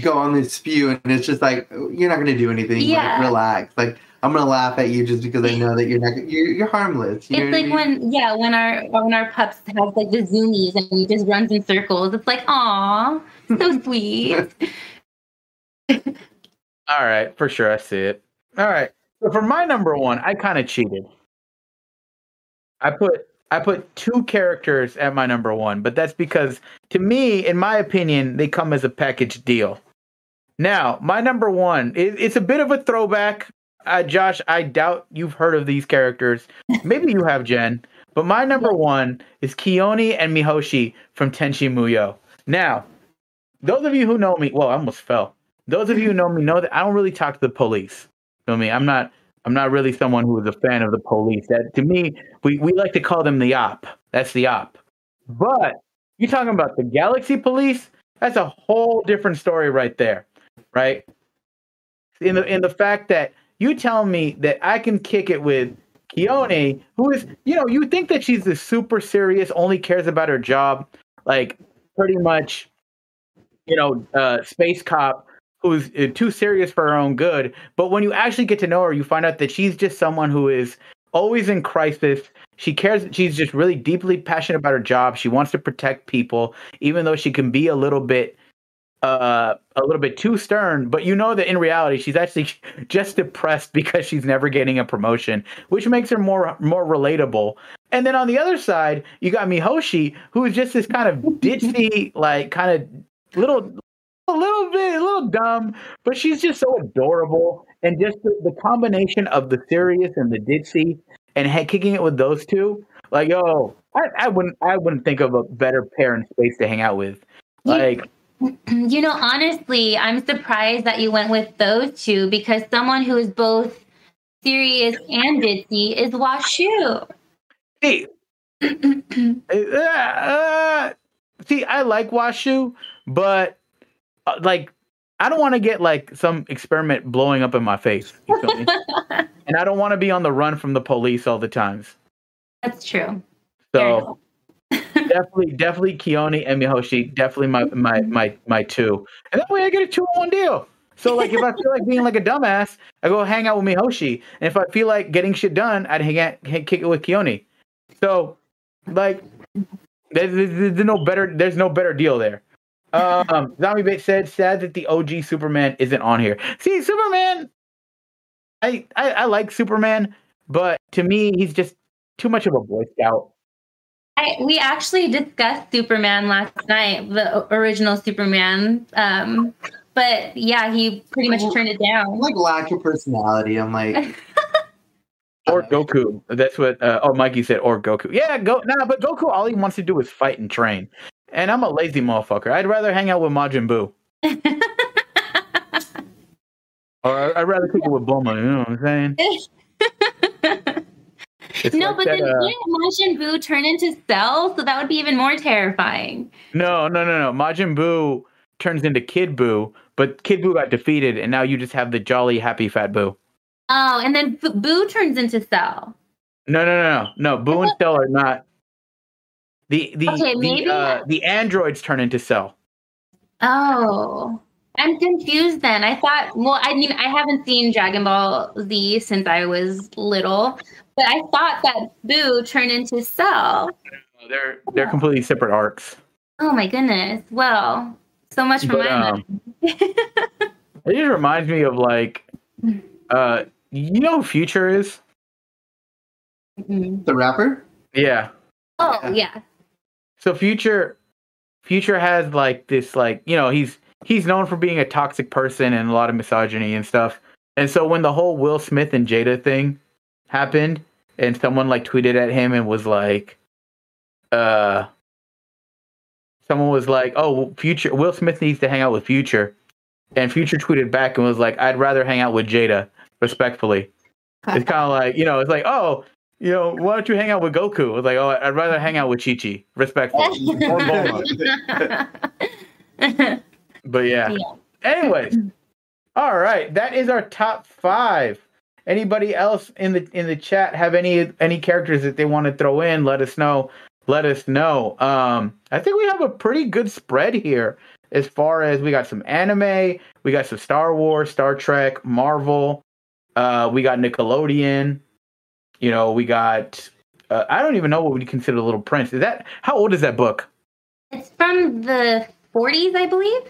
go on this spew, and it's just like, you're not gonna do anything. Yeah, like, relax. Like, I'm gonna laugh at you just because I know that you're not. You're harmless. You know what I mean? when our pups have like the zoomies and he just runs in circles. It's like, aw, so sweet. All right, for sure, I see it. All right, so for my number one, I kind of cheated. I put two characters at my number one, but that's because, to me, in my opinion, they come as a package deal. Now, my number one, it's a bit of a throwback. Josh, I doubt you've heard of these characters. Maybe you have, Jen. But my number one is Kione and Mihoshi from Tenchi Muyo. Now, those of you who know me, well, I almost fell. Those of you who know me know that I don't really talk to the police. You know me? I'm not really someone who is a fan of the police. That, to me, we like to call them the op. That's the op. But you're talking about the Galaxy Police? That's a whole different story right there, right? In the fact that you tell me that I can kick it with Kione, who is, you know, you think that she's this super serious, only cares about her job, like pretty much, you know, space cop who's too serious for her own good. But when you actually get to know her, you find out that she's just someone who is always in crisis. She cares. She's just really deeply passionate about her job. She wants to protect people, even though she can be a little bit too stern, but you know that in reality she's actually just depressed because she's never getting a promotion, which makes her more relatable. And then on the other side, you got Mihoshi, who is just this kind of ditzy, like kind of a little dumb, but she's just so adorable. And just the combination of the serious and the ditzy, and kicking it with those two, like, yo, I wouldn't think of a better pair in space to hang out with, like. You know, honestly, I'm surprised that you went with those two, because someone who is both serious and ditzy is Washu. See, I like Washu, but like, I don't want to get like some experiment blowing up in my face. You feel me? And I don't want to be on the run from the police all the times. That's true. So. Definitely Kione and Mihoshi. Definitely my two. And that way I get a 2-on-1 deal. So like, if I feel like being like a dumbass, I go hang out with Mihoshi. And if I feel like getting shit done, I'd kick it with Kione. So like, there's no better deal there. Zombie Bait said, sad that the OG Superman isn't on here. See, Superman, I like Superman, but to me, he's just too much of a Boy Scout. We actually discussed Superman last night, the original Superman, but yeah, he pretty much turned it down. Like, lack of personality, I'm like. Or Goku. That's what. Mikey said. Or Goku. Yeah, but Goku, all he wants to do is fight and train, and I'm a lazy motherfucker. I'd rather hang out with Majin Buu. Or I'd rather cook it with Bulma. You know what I'm saying? It's no, like but that, then wouldn't Majin Buu turn into Cell? So that would be even more terrifying. No. Majin Buu turns into Kid Buu, but Kid Buu got defeated, and now you just have the jolly, happy, fat Buu. Oh, and then Buu turns into Cell. No. Buu and Cell are not. The androids turn into Cell. Oh, I'm confused then. I thought, I haven't seen Dragon Ball Z since I was little, but I thought that Buu turned into Cell. They're completely separate arcs. Oh my goodness. Well, so much for my mind. It just reminds me of who Future is? The rapper? Yeah. Oh, yeah. So Future has he's known for being a toxic person and a lot of misogyny and stuff. And so when the whole Will Smith and Jada thing happened and someone tweeted at him and was someone was like, oh, Future, Will Smith needs to hang out with Future. And Future tweeted back and was like, I'd rather hang out with Jada, respectfully. It's kind of why don't you hang out with Goku? It was like, oh, I'd rather hang out with Chi-Chi, respectfully. But yeah. Anyways, all right, that is our top 5. Anybody else in the chat have any characters that they want to throw in? Let us know. I think we have a pretty good spread here. As far as we got some anime, we got some Star Wars, Star Trek, Marvel, we got Nickelodeon. We got. I don't even know what we consider Little Prince. How old is that book? It's from the 40s, I believe.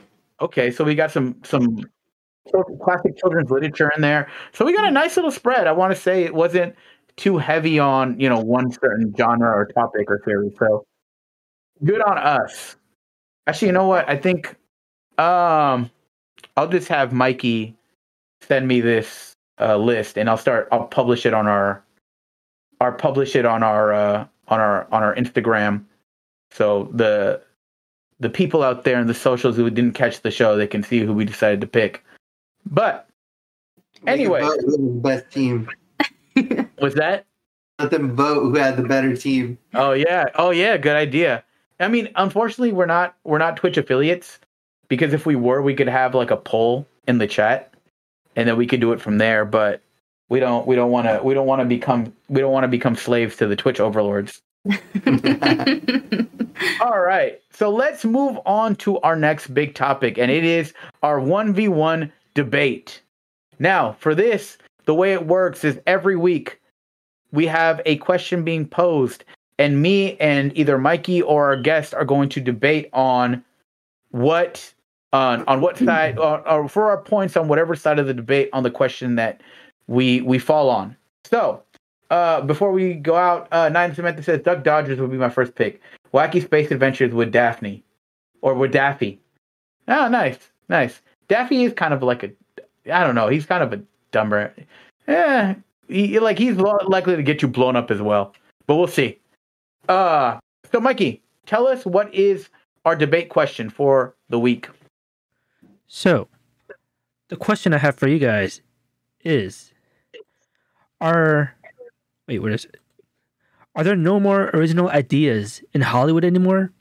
Okay, so we got some classic children's literature in there. So we got a nice little spread. I want to say it wasn't too heavy on one certain genre or topic or series. So good on us. Actually, you know what? I think I'll just have Mikey send me this list, and I'll publish it on our Instagram. So the people out there in the socials who didn't catch the show, they can see who we decided to pick. But anyway, best team. What's that? Let them vote who had the better team. Oh yeah, good idea. I mean, unfortunately, we're not Twitch affiliates, because if we were, we could have a poll in the chat, and then we could do it from there. But We don't want to become slaves to the Twitch overlords. All right. So let's move on to our next big topic, and it is our 1v1 debate. Now, for this, the way it works is every week we have a question being posed, and me and either Mikey or our guest are going to debate on what side or for our points on whatever side of the debate on the question that we fall on. So, before we go out, Nine Samantha says Duck Dodgers would be my first pick. Wacky Space Adventures with Daphne. Or with Daffy. Oh, nice. Daffy is kind of he's kind of a dumber. Yeah, he's likely to get you blown up as well. But we'll see. So Mikey, tell us what is our debate question for the week. So, the question I have for you guys is... Are there no more original ideas in Hollywood anymore?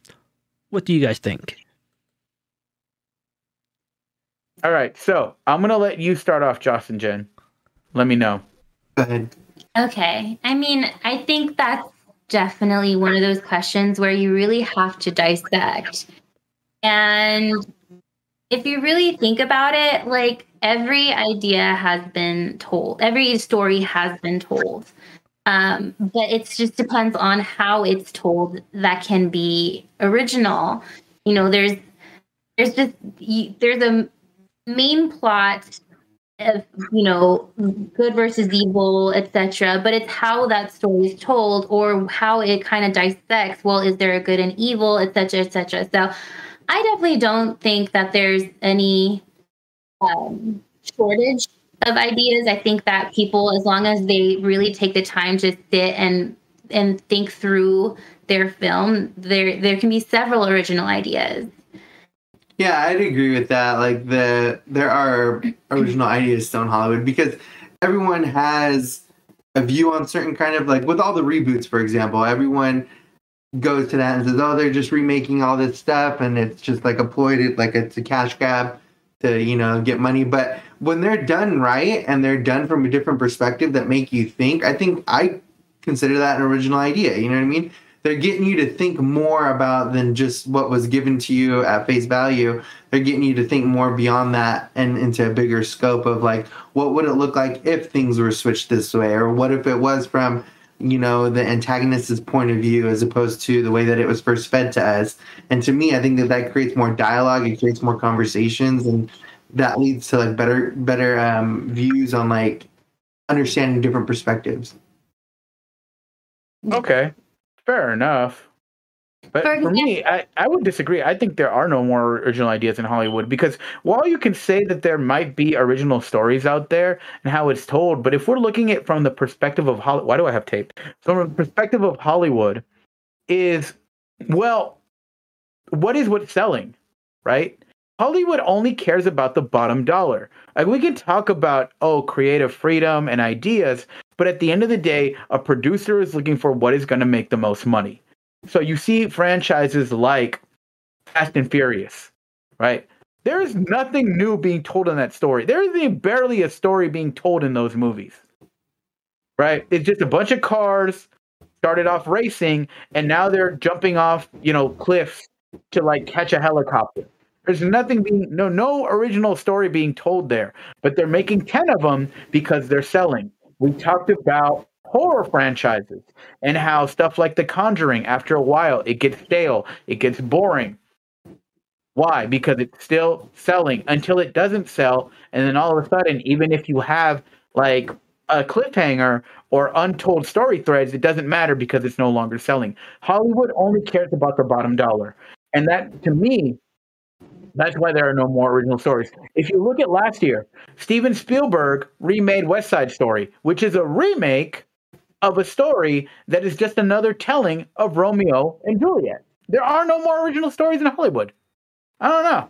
What do you guys think? All right, so I'm going to let you start off, Josh and Jen. Let me know. Go ahead. Okay. I mean, I think that's definitely one of those questions where you really have to dissect. And if you really think about it, every idea has been told. Every story has been told. But it just depends on how it's told that can be original. There's a main plot of, good versus evil, etc. But it's how that story is told or how it kind of dissects. Well, is there a good and evil, etc., etc. So I definitely don't think that there's any... shortage of ideas. I think that people, as long as they really take the time to sit and think through their film, there can be several original ideas. Yeah, I'd agree with that. There are original ideas still in Hollywood because everyone has a view on certain kind of, like, with all the reboots, for example, everyone goes to that and says, oh, they're just remaking all this stuff, and it's just like a ploy to, like, it's a cash grab to, you know, get money. But when they're done right and they're done from a different perspective that make you think, I think I consider that an original idea. You know what I mean? They're getting you to think more about than just what was given to you at face value. They're getting you to think more beyond that and into a bigger scope of, like, what would it look like if things were switched this way? Or what if it was from, you know, the antagonist's point of view as opposed to the way that it was first fed to us? And to me, I think that that creates more dialogue. It creates more conversations. And that leads to, like, better views on, like, understanding different perspectives. Okay. Fair enough. But for me, I would disagree. I think there are no more original ideas in Hollywood, because while you can say that there might be original stories out there and how it's told, but if we're looking at from the perspective of Hollywood, why do I have tape? So from the perspective of Hollywood is, well, what is what's selling, right? Hollywood only cares about the bottom dollar. Like, we can talk about, oh, creative freedom and ideas, but at the end of the day, a producer is looking for what is going to make the most money. So you see franchises like Fast and Furious, right? There is nothing new being told in that story. There is barely a story being told in those movies, right? It's just a bunch of cars started off racing, and now they're jumping off, you know, cliffs to, like, catch a helicopter. There's nothing being, no original story being told there, but they're making 10 of them because they're selling. We talked about horror franchises and how stuff like The Conjuring, after a while, it gets stale, it gets boring. Why? Because it's still selling until it doesn't sell. And then all of a sudden, even if you have, like, a cliffhanger or untold story threads, it doesn't matter because it's no longer selling. Hollywood only cares about the bottom dollar. And that, to me, that's why there are no more original stories. If you look at last year, Steven Spielberg remade West Side Story, which is a remake of a story that is just another telling of Romeo and Juliet. There are no more original stories in Hollywood. I don't know.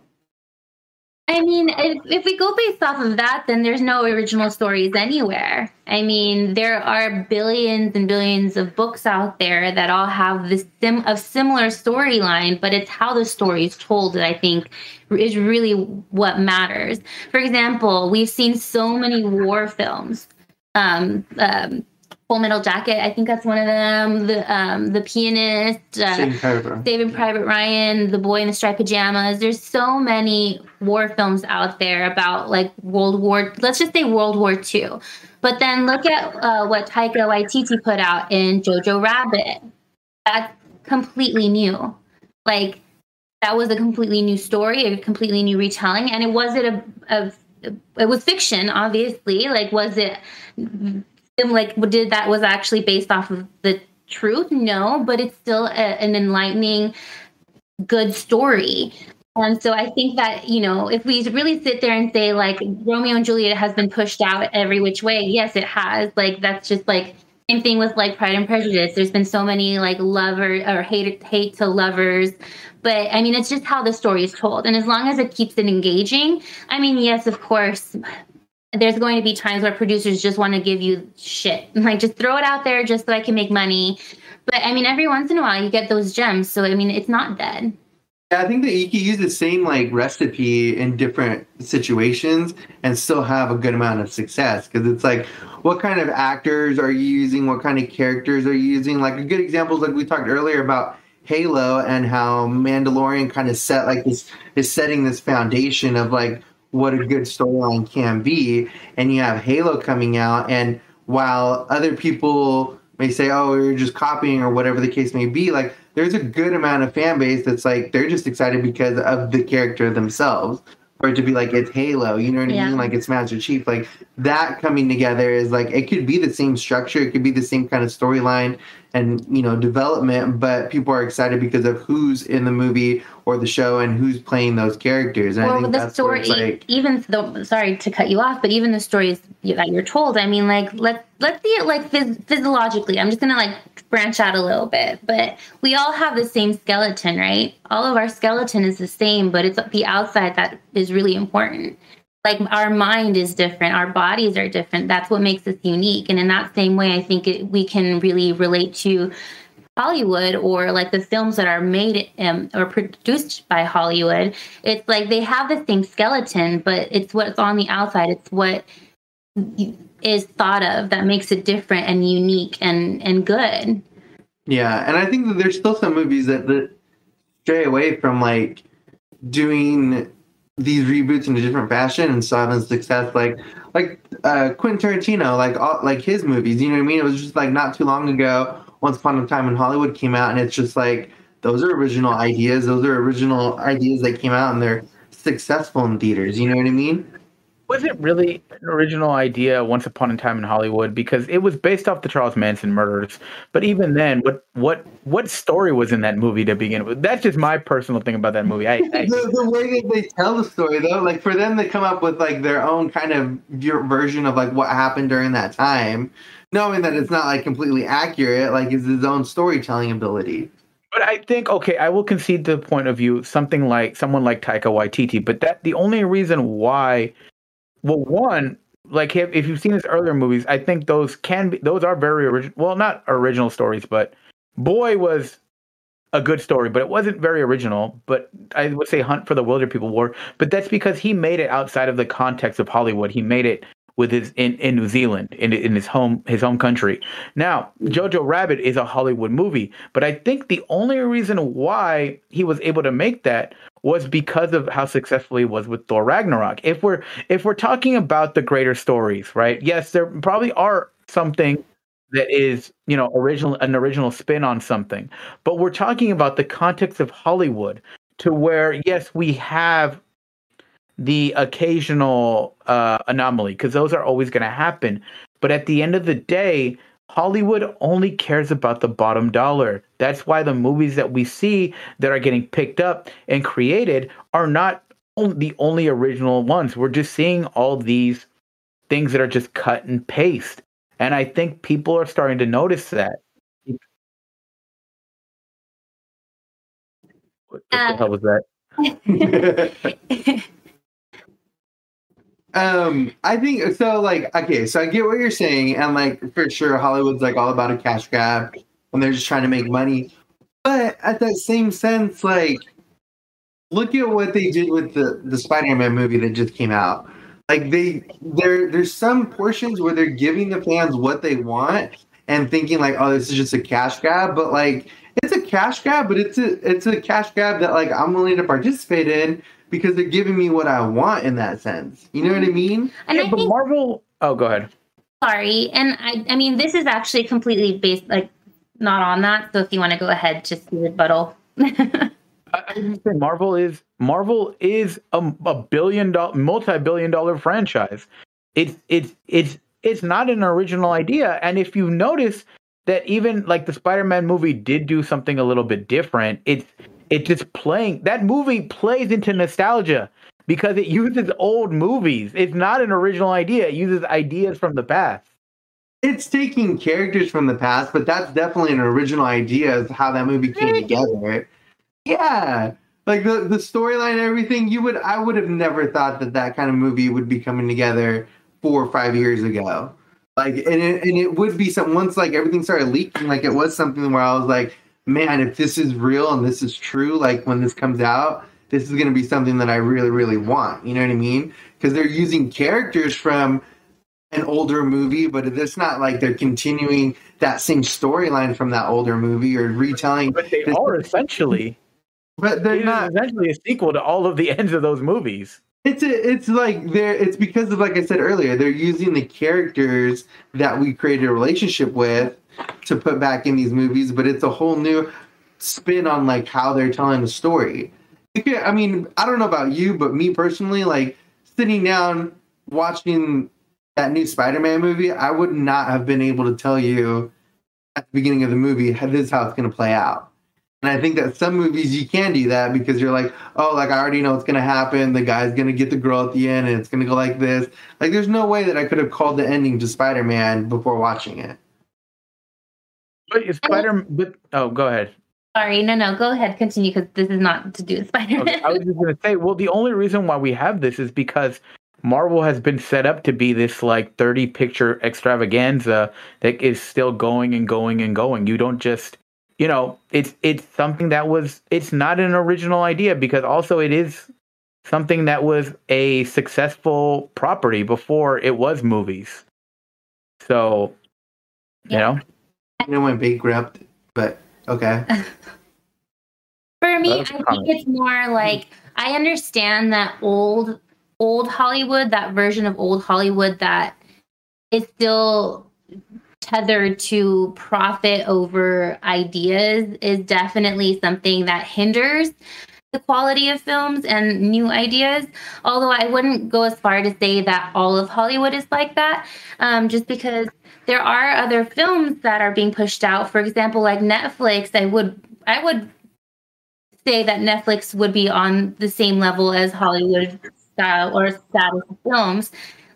I mean, if we go based off of that, then there's no original stories anywhere. I mean, there are billions and billions of books out there that all have this a similar storyline, but it's how the story is told that I think is really what matters. For example, we've seen so many war films. Full Metal Jacket, I think that's one of them. The Pianist, Saving Private Ryan, The Boy in the Striped Pajamas. There's so many war films out there about, like, World War II. But then look at what Taika Waititi put out in Jojo Rabbit. That's completely new. Like, that was a completely new story, a completely new retelling, and it was fiction, obviously. Like, was it? Like, did that was actually based off of the truth? No, but it's still an enlightening, good story. And so I think that, you know, if we really sit there and say, like, Romeo and Juliet has been pushed out every which way, yes, it has. Like, that's just, like, same thing with, like, Pride and Prejudice. There's been so many, like, hate to lovers. But, I mean, it's just how the story is told. And as long as it keeps it engaging, I mean, yes, of course, there's going to be times where producers just want to give you shit. Like, just throw it out there just so I can make money. But, I mean, every once in a while you get those gems. So, I mean, it's not dead. Yeah, I think that you can use the same, like, recipe in different situations and still have a good amount of success. Because it's like, what kind of actors are you using? What kind of characters are you using? Like, a good example is, like, we talked earlier about Halo and how Mandalorian kind of set, like, this is setting this foundation of, like, what a good storyline can be. And you have Halo coming out, and while other people may say, oh, you're just copying or whatever the case may be, like, there's a good amount of fan base that's like, they're just excited because of the character themselves, or to be like, it's Halo, you know what I mean? Like, it's Master Chief. Like, that coming together is like, it could be the same structure, it could be the same kind of storyline and, you know, development, but people are excited because of who's in the movie or the show and who's playing those characters. And well, I think that's the story, like, even though, sorry to cut you off, but even the stories that you're told, I mean, like, let's see it, like, physiologically. I'm just gonna, like, branch out a little bit, but we all have the same skeleton, right? All of our skeleton is the same, but it's the outside that is really important. like our mind is different. Our bodies are different. That's what makes us unique. And in that same way, I think we can really relate to Hollywood, or like the films that are made or produced by Hollywood. It's like they have the same skeleton, but it's what's on the outside. It's what is thought of that makes it different and unique and good. Yeah. And I think that there's still some movies that stray away from like doing these reboots in a different fashion and still having success, like Quentin Tarantino, like his movies, you know what I mean? It was just like not too long ago, Once Upon a Time in Hollywood came out, and it's just like, those are original ideas that came out and they're successful in theaters, you know what I mean? Was it really an original idea, Once Upon a Time in Hollywood? Because it was based off the Charles Manson murders. But even then, what story was in that movie to begin with? That's just my personal thing about that movie. The way that they tell the story, though, like for them to come up with like their own kind of version of like what happened during that time, knowing that it's not like completely accurate, like is his own storytelling ability. But I think, okay, I will concede the point of view, someone like Taika Waititi. But that the only reason why. Well, one, like if you've seen his earlier movies, I think those are very original. Well, not original stories, but Boy was a good story, but it wasn't very original. But I would say Hunt for the Wilder People War. But that's because he made it outside of the context of Hollywood. He made it with in New Zealand, in his home country. Now, Jojo Rabbit is a Hollywood movie, but I think the only reason why he was able to make that was because of how successful he was with Thor Ragnarok. If we're talking about the greater stories, right? Yes, there probably are something that is, you know, an original spin on something, but we're talking about the context of Hollywood, to where yes, we have the occasional anomaly, because those are always going to happen. But at the end of the day, Hollywood only cares about the bottom dollar. That's why the movies that we see that are getting picked up and created are not the only original ones. We're just seeing all these things that are just cut and paste. And I think people are starting to notice that. What the hell was that? I think so. Like, okay, so I get what you're saying, and like for sure, Hollywood's like all about a cash grab, and they're just trying to make money. But at that same sense, like, look at what they did with the Spider-Man movie that just came out. Like, there's some portions where they're giving the fans what they want and thinking like, oh, this is just a cash grab. But like, it's a cash grab, but it's a cash grab that like I'm willing to participate in, because they're giving me what I want in that sense. You know what I mean? And yeah, I think Marvel... Oh, go ahead. Sorry. And I mean, this is actually completely based, like, not on that. So if you want to go ahead, just rebuttal. I was just saying, Marvel is a multi-billion dollar franchise. It's not an original idea. And if you notice that even, like, the Spider-Man movie did do something a little bit different, It just playing that movie plays into nostalgia because it uses old movies. It's not an original idea. It uses ideas from the past. It's taking characters from the past, but that's definitely an original idea of how that movie came together. Yeah. Like the storyline, everything I would have never thought that kind of movie would be coming together 4 or 5 years ago. Like, and it would be something once like everything started leaking, like it was something where I was like, man, if this is real and this is true, like when this comes out, this is going to be something that I really, really want. You know what I mean? Because they're using characters from an older movie, but it's not like they're continuing that same storyline from that older movie or retelling. But they are essentially. But they're not essentially a sequel to all of the ends of those movies. It's because of, like I said earlier, they're using the characters that we created a relationship with to put back in these movies, but it's a whole new spin on like how they're telling the story. I mean, I don't know about you, but me personally, like sitting down watching that new Spider-Man movie, I would not have been able to tell you at the beginning of the movie, this is how it's going to play out. And I think that some movies you can do that because you're like, oh, like I already know what's going to happen. The guy's going to get the girl at the end and it's going to go like this. Like there's no way that I could have called the ending to Spider-Man before watching it. Go ahead. Sorry, no, go ahead, continue, because this is not to do with Spider-Man. Okay, I was just going to say, well, the only reason why we have this is because Marvel has been set up to be this like 30-picture extravaganza that is still going and going and going. You don't just, you know, it's something that was, it's not an original idea, because also it is something that was a successful property before it was movies. So, you know. I know when big grabbed, but okay. For me, I think it's more like, I understand that old Hollywood, that version of old Hollywood that is still tethered to profit over ideas, is definitely something that hinders the quality of films and new ideas. Although I wouldn't go as far to say that all of Hollywood is like that, just because there are other films that are being pushed out. For example, like Netflix, I would say that Netflix would be on the same level as Hollywood style or status films.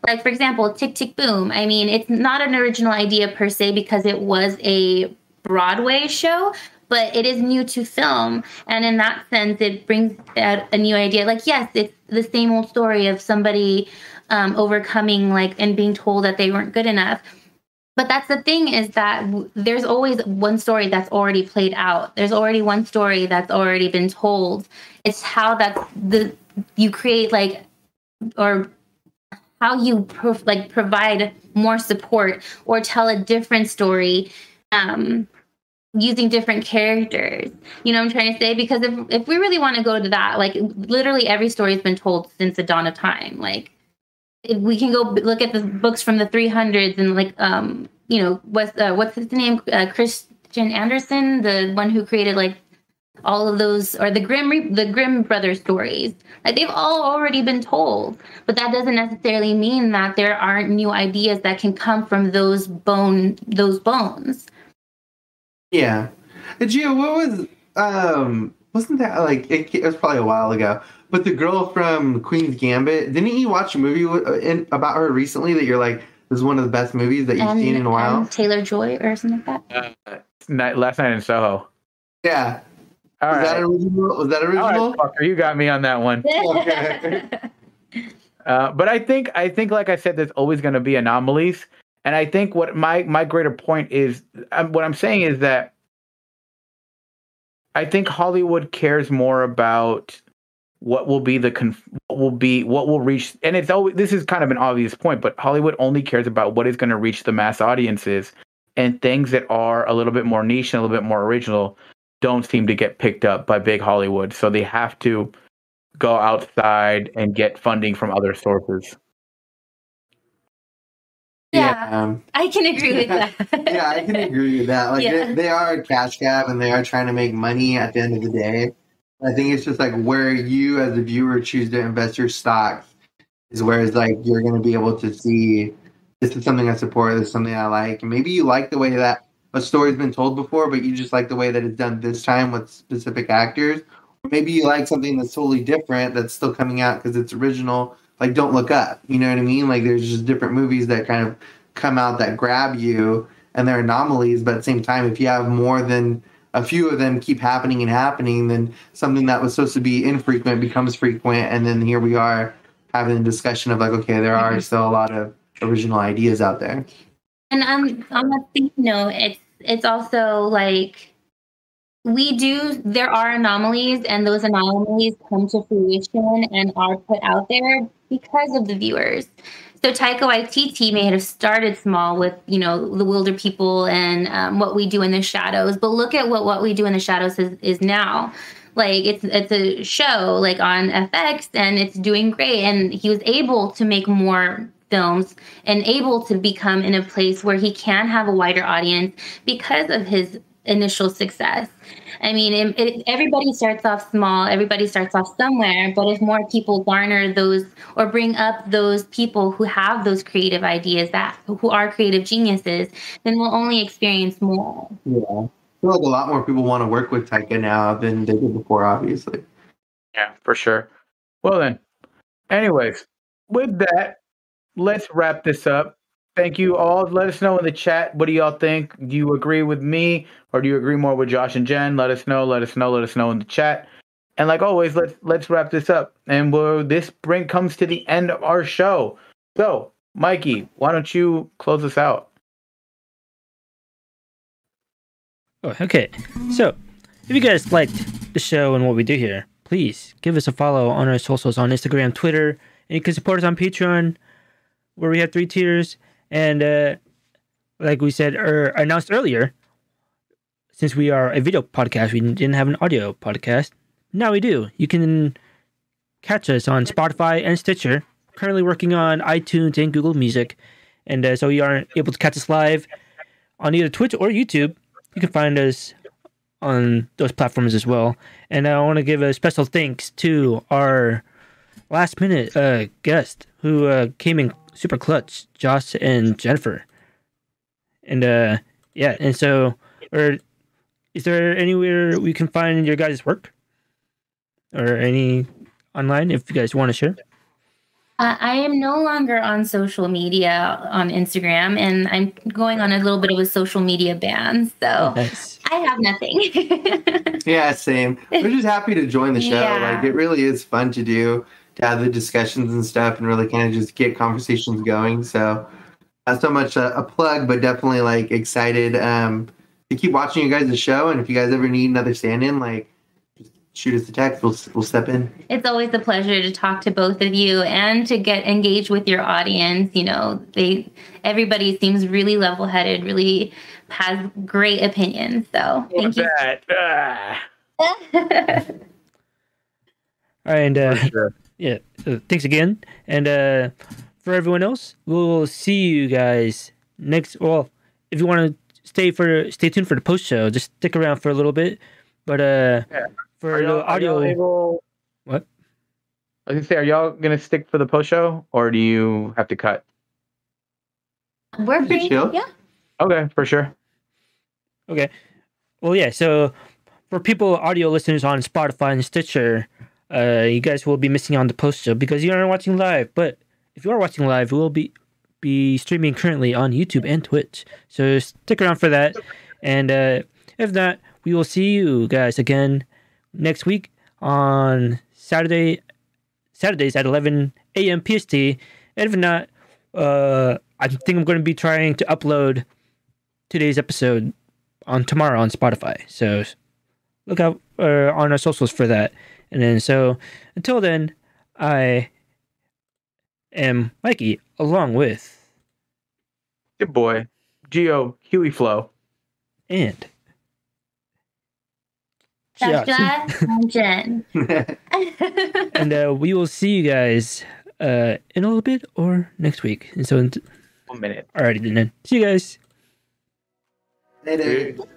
Like, for example, Tick, Tick, Boom. I mean, it's not an original idea per se because it was a Broadway show, but it is new to film. And in that sense, it brings out a new idea. Like, yes, it's the same old story of somebody overcoming, like, and being told that they weren't good enough. But that's the thing, is that there's always one story that's already played out. There's already one story that's already been told. It's how you create, like, or how you provide more support or tell a different story using different characters. You know what I'm trying to say? Because if we really want to go to that, like, literally every story has been told since the dawn of time. Like, we can go look at the books from the 300s and, like, you know, what's his name? Christian Andersen, the one who created, like, all of those, or the Grimm brothers stories. Like, they've all already been told, but that doesn't necessarily mean that there aren't new ideas that can come from those bones. Yeah. Gio, what was, wasn't that, like, it was probably a while ago, but the girl from Queen's Gambit, didn't you watch a movie about her recently that you're like, this is one of the best movies that you've seen in a while? Taylor-Joy or something like that? Last Night in Soho. Yeah. All right. Was that original? All right, fucker, you got me on that one. Okay. But I think, like I said, there's always going to be anomalies. And I think what my greater point is, what I'm saying is that I think Hollywood cares more about what will reach. And it's always, this is kind of an obvious point, but Hollywood only cares about what is going to reach the mass audiences, and things that are a little bit more niche and a little bit more original don't seem to get picked up by big Hollywood. So they have to go outside and get funding from other sources. Yeah. I can agree with that. Yeah, I can agree with that. Like, they are a cash grab, and they are trying to make money at the end of the day. I think it's just like where you as a viewer choose to invest your stock is where it's like you're going to be able to see, this is something I support, this is something I like. And maybe you like the way that a story's been told before, but you just like the way that it's done this time with specific actors. Or maybe you like something that's totally different that's still coming out because it's original. Like, Don't Look Up. You know what I mean? Like, there's just different movies that kind of come out that grab you, and they're anomalies. But at the same time, if you have more than a few of them keep happening and happening, then something that was supposed to be infrequent becomes frequent. And then here we are having a discussion of, like, okay, there are still a lot of original ideas out there. And on that thing, no, it's also like there are anomalies, and those anomalies come to fruition and are put out there because of the viewers. So Taika Waititi may have started small with, you know, The Wilder People and What We Do in the Shadows, but look at what We Do in the Shadows is now. Like, it's a show, like, on FX, and it's doing great, and he was able to make more films and able to become in a place where he can have a wider audience because of his initial success. I mean, everybody starts off small, everybody starts off somewhere, but if more people garner those or bring up those people who have those creative ideas, who are creative geniuses, then we'll only experience more. Yeah. I feel like a lot more people want to work with Taika now than they did before, obviously. Yeah, for sure. Well then, anyways, with that, let's wrap this up. Thank you all. Let us know in the chat. What do y'all think? Do you agree with me, or do you agree more with Josh and Jen? Let us know in the chat. And like always, let's wrap this up. And this comes to the end of our show. So, Mikey, why don't you close us out? Oh, okay. So, if you guys liked the show and what we do here, please give us a follow on our socials on Instagram, Twitter, and you can support us on Patreon, where we have 3 tiers. And like we said or announced earlier, since we are a video podcast, we didn't have an audio podcast. Now we do. You can catch us on Spotify and Stitcher. Currently working on iTunes and Google Music. And so you aren't able to catch us live on either Twitch or YouTube. You can find us on those platforms as well. And I want to give a special thanks to our last minute guest who came in super clutch, Josh and Jennifer. And is there anywhere we can find your guys' work? Or any online, if you guys want to share? I am no longer on social media on Instagram, and I'm going on a little bit of a social media ban, so nice. I have nothing. Yeah, same. We're just happy to join the show. Yeah. Like, it really is fun to do, to have the discussions and stuff, and really kind of just get conversations going. So not so much a plug, but definitely, like, excited to keep watching you guys' show. And if you guys ever need another stand-in, like, shoot us the text. We'll step in. It's always a pleasure to talk to both of you and to get engaged with your audience. You know, everybody seems really level-headed, really has great opinions. So thank you. All right, and sure. Yeah, so thanks again. And for everyone else, we'll see you guys next. Well, if you want to stay tuned for the post show, just stick around for a little bit. But yeah. For the audio, what? I was gonna say, are y'all gonna stick for the post show, or do you have to cut? We're free, yeah. Okay, for sure. Okay, well, yeah. So, for people, audio listeners on Spotify and Stitcher, you guys will be missing on the post show because you aren't watching live. But if you are watching live, we will be streaming currently on YouTube and Twitch. So stick around for that, and if not, we will see you guys again next week on Saturdays at 11 a.m. PST. And if not, I think I'm going to be trying to upload today's episode tomorrow on Spotify. So look out on our socials for that. And then so until then, I am Mikey, along with good boy, Geo Huey Flow, and Joshua and Jen. And we will see you guys in a little bit or next week. And so in 1 minute. Alrighty then. See you guys. Later.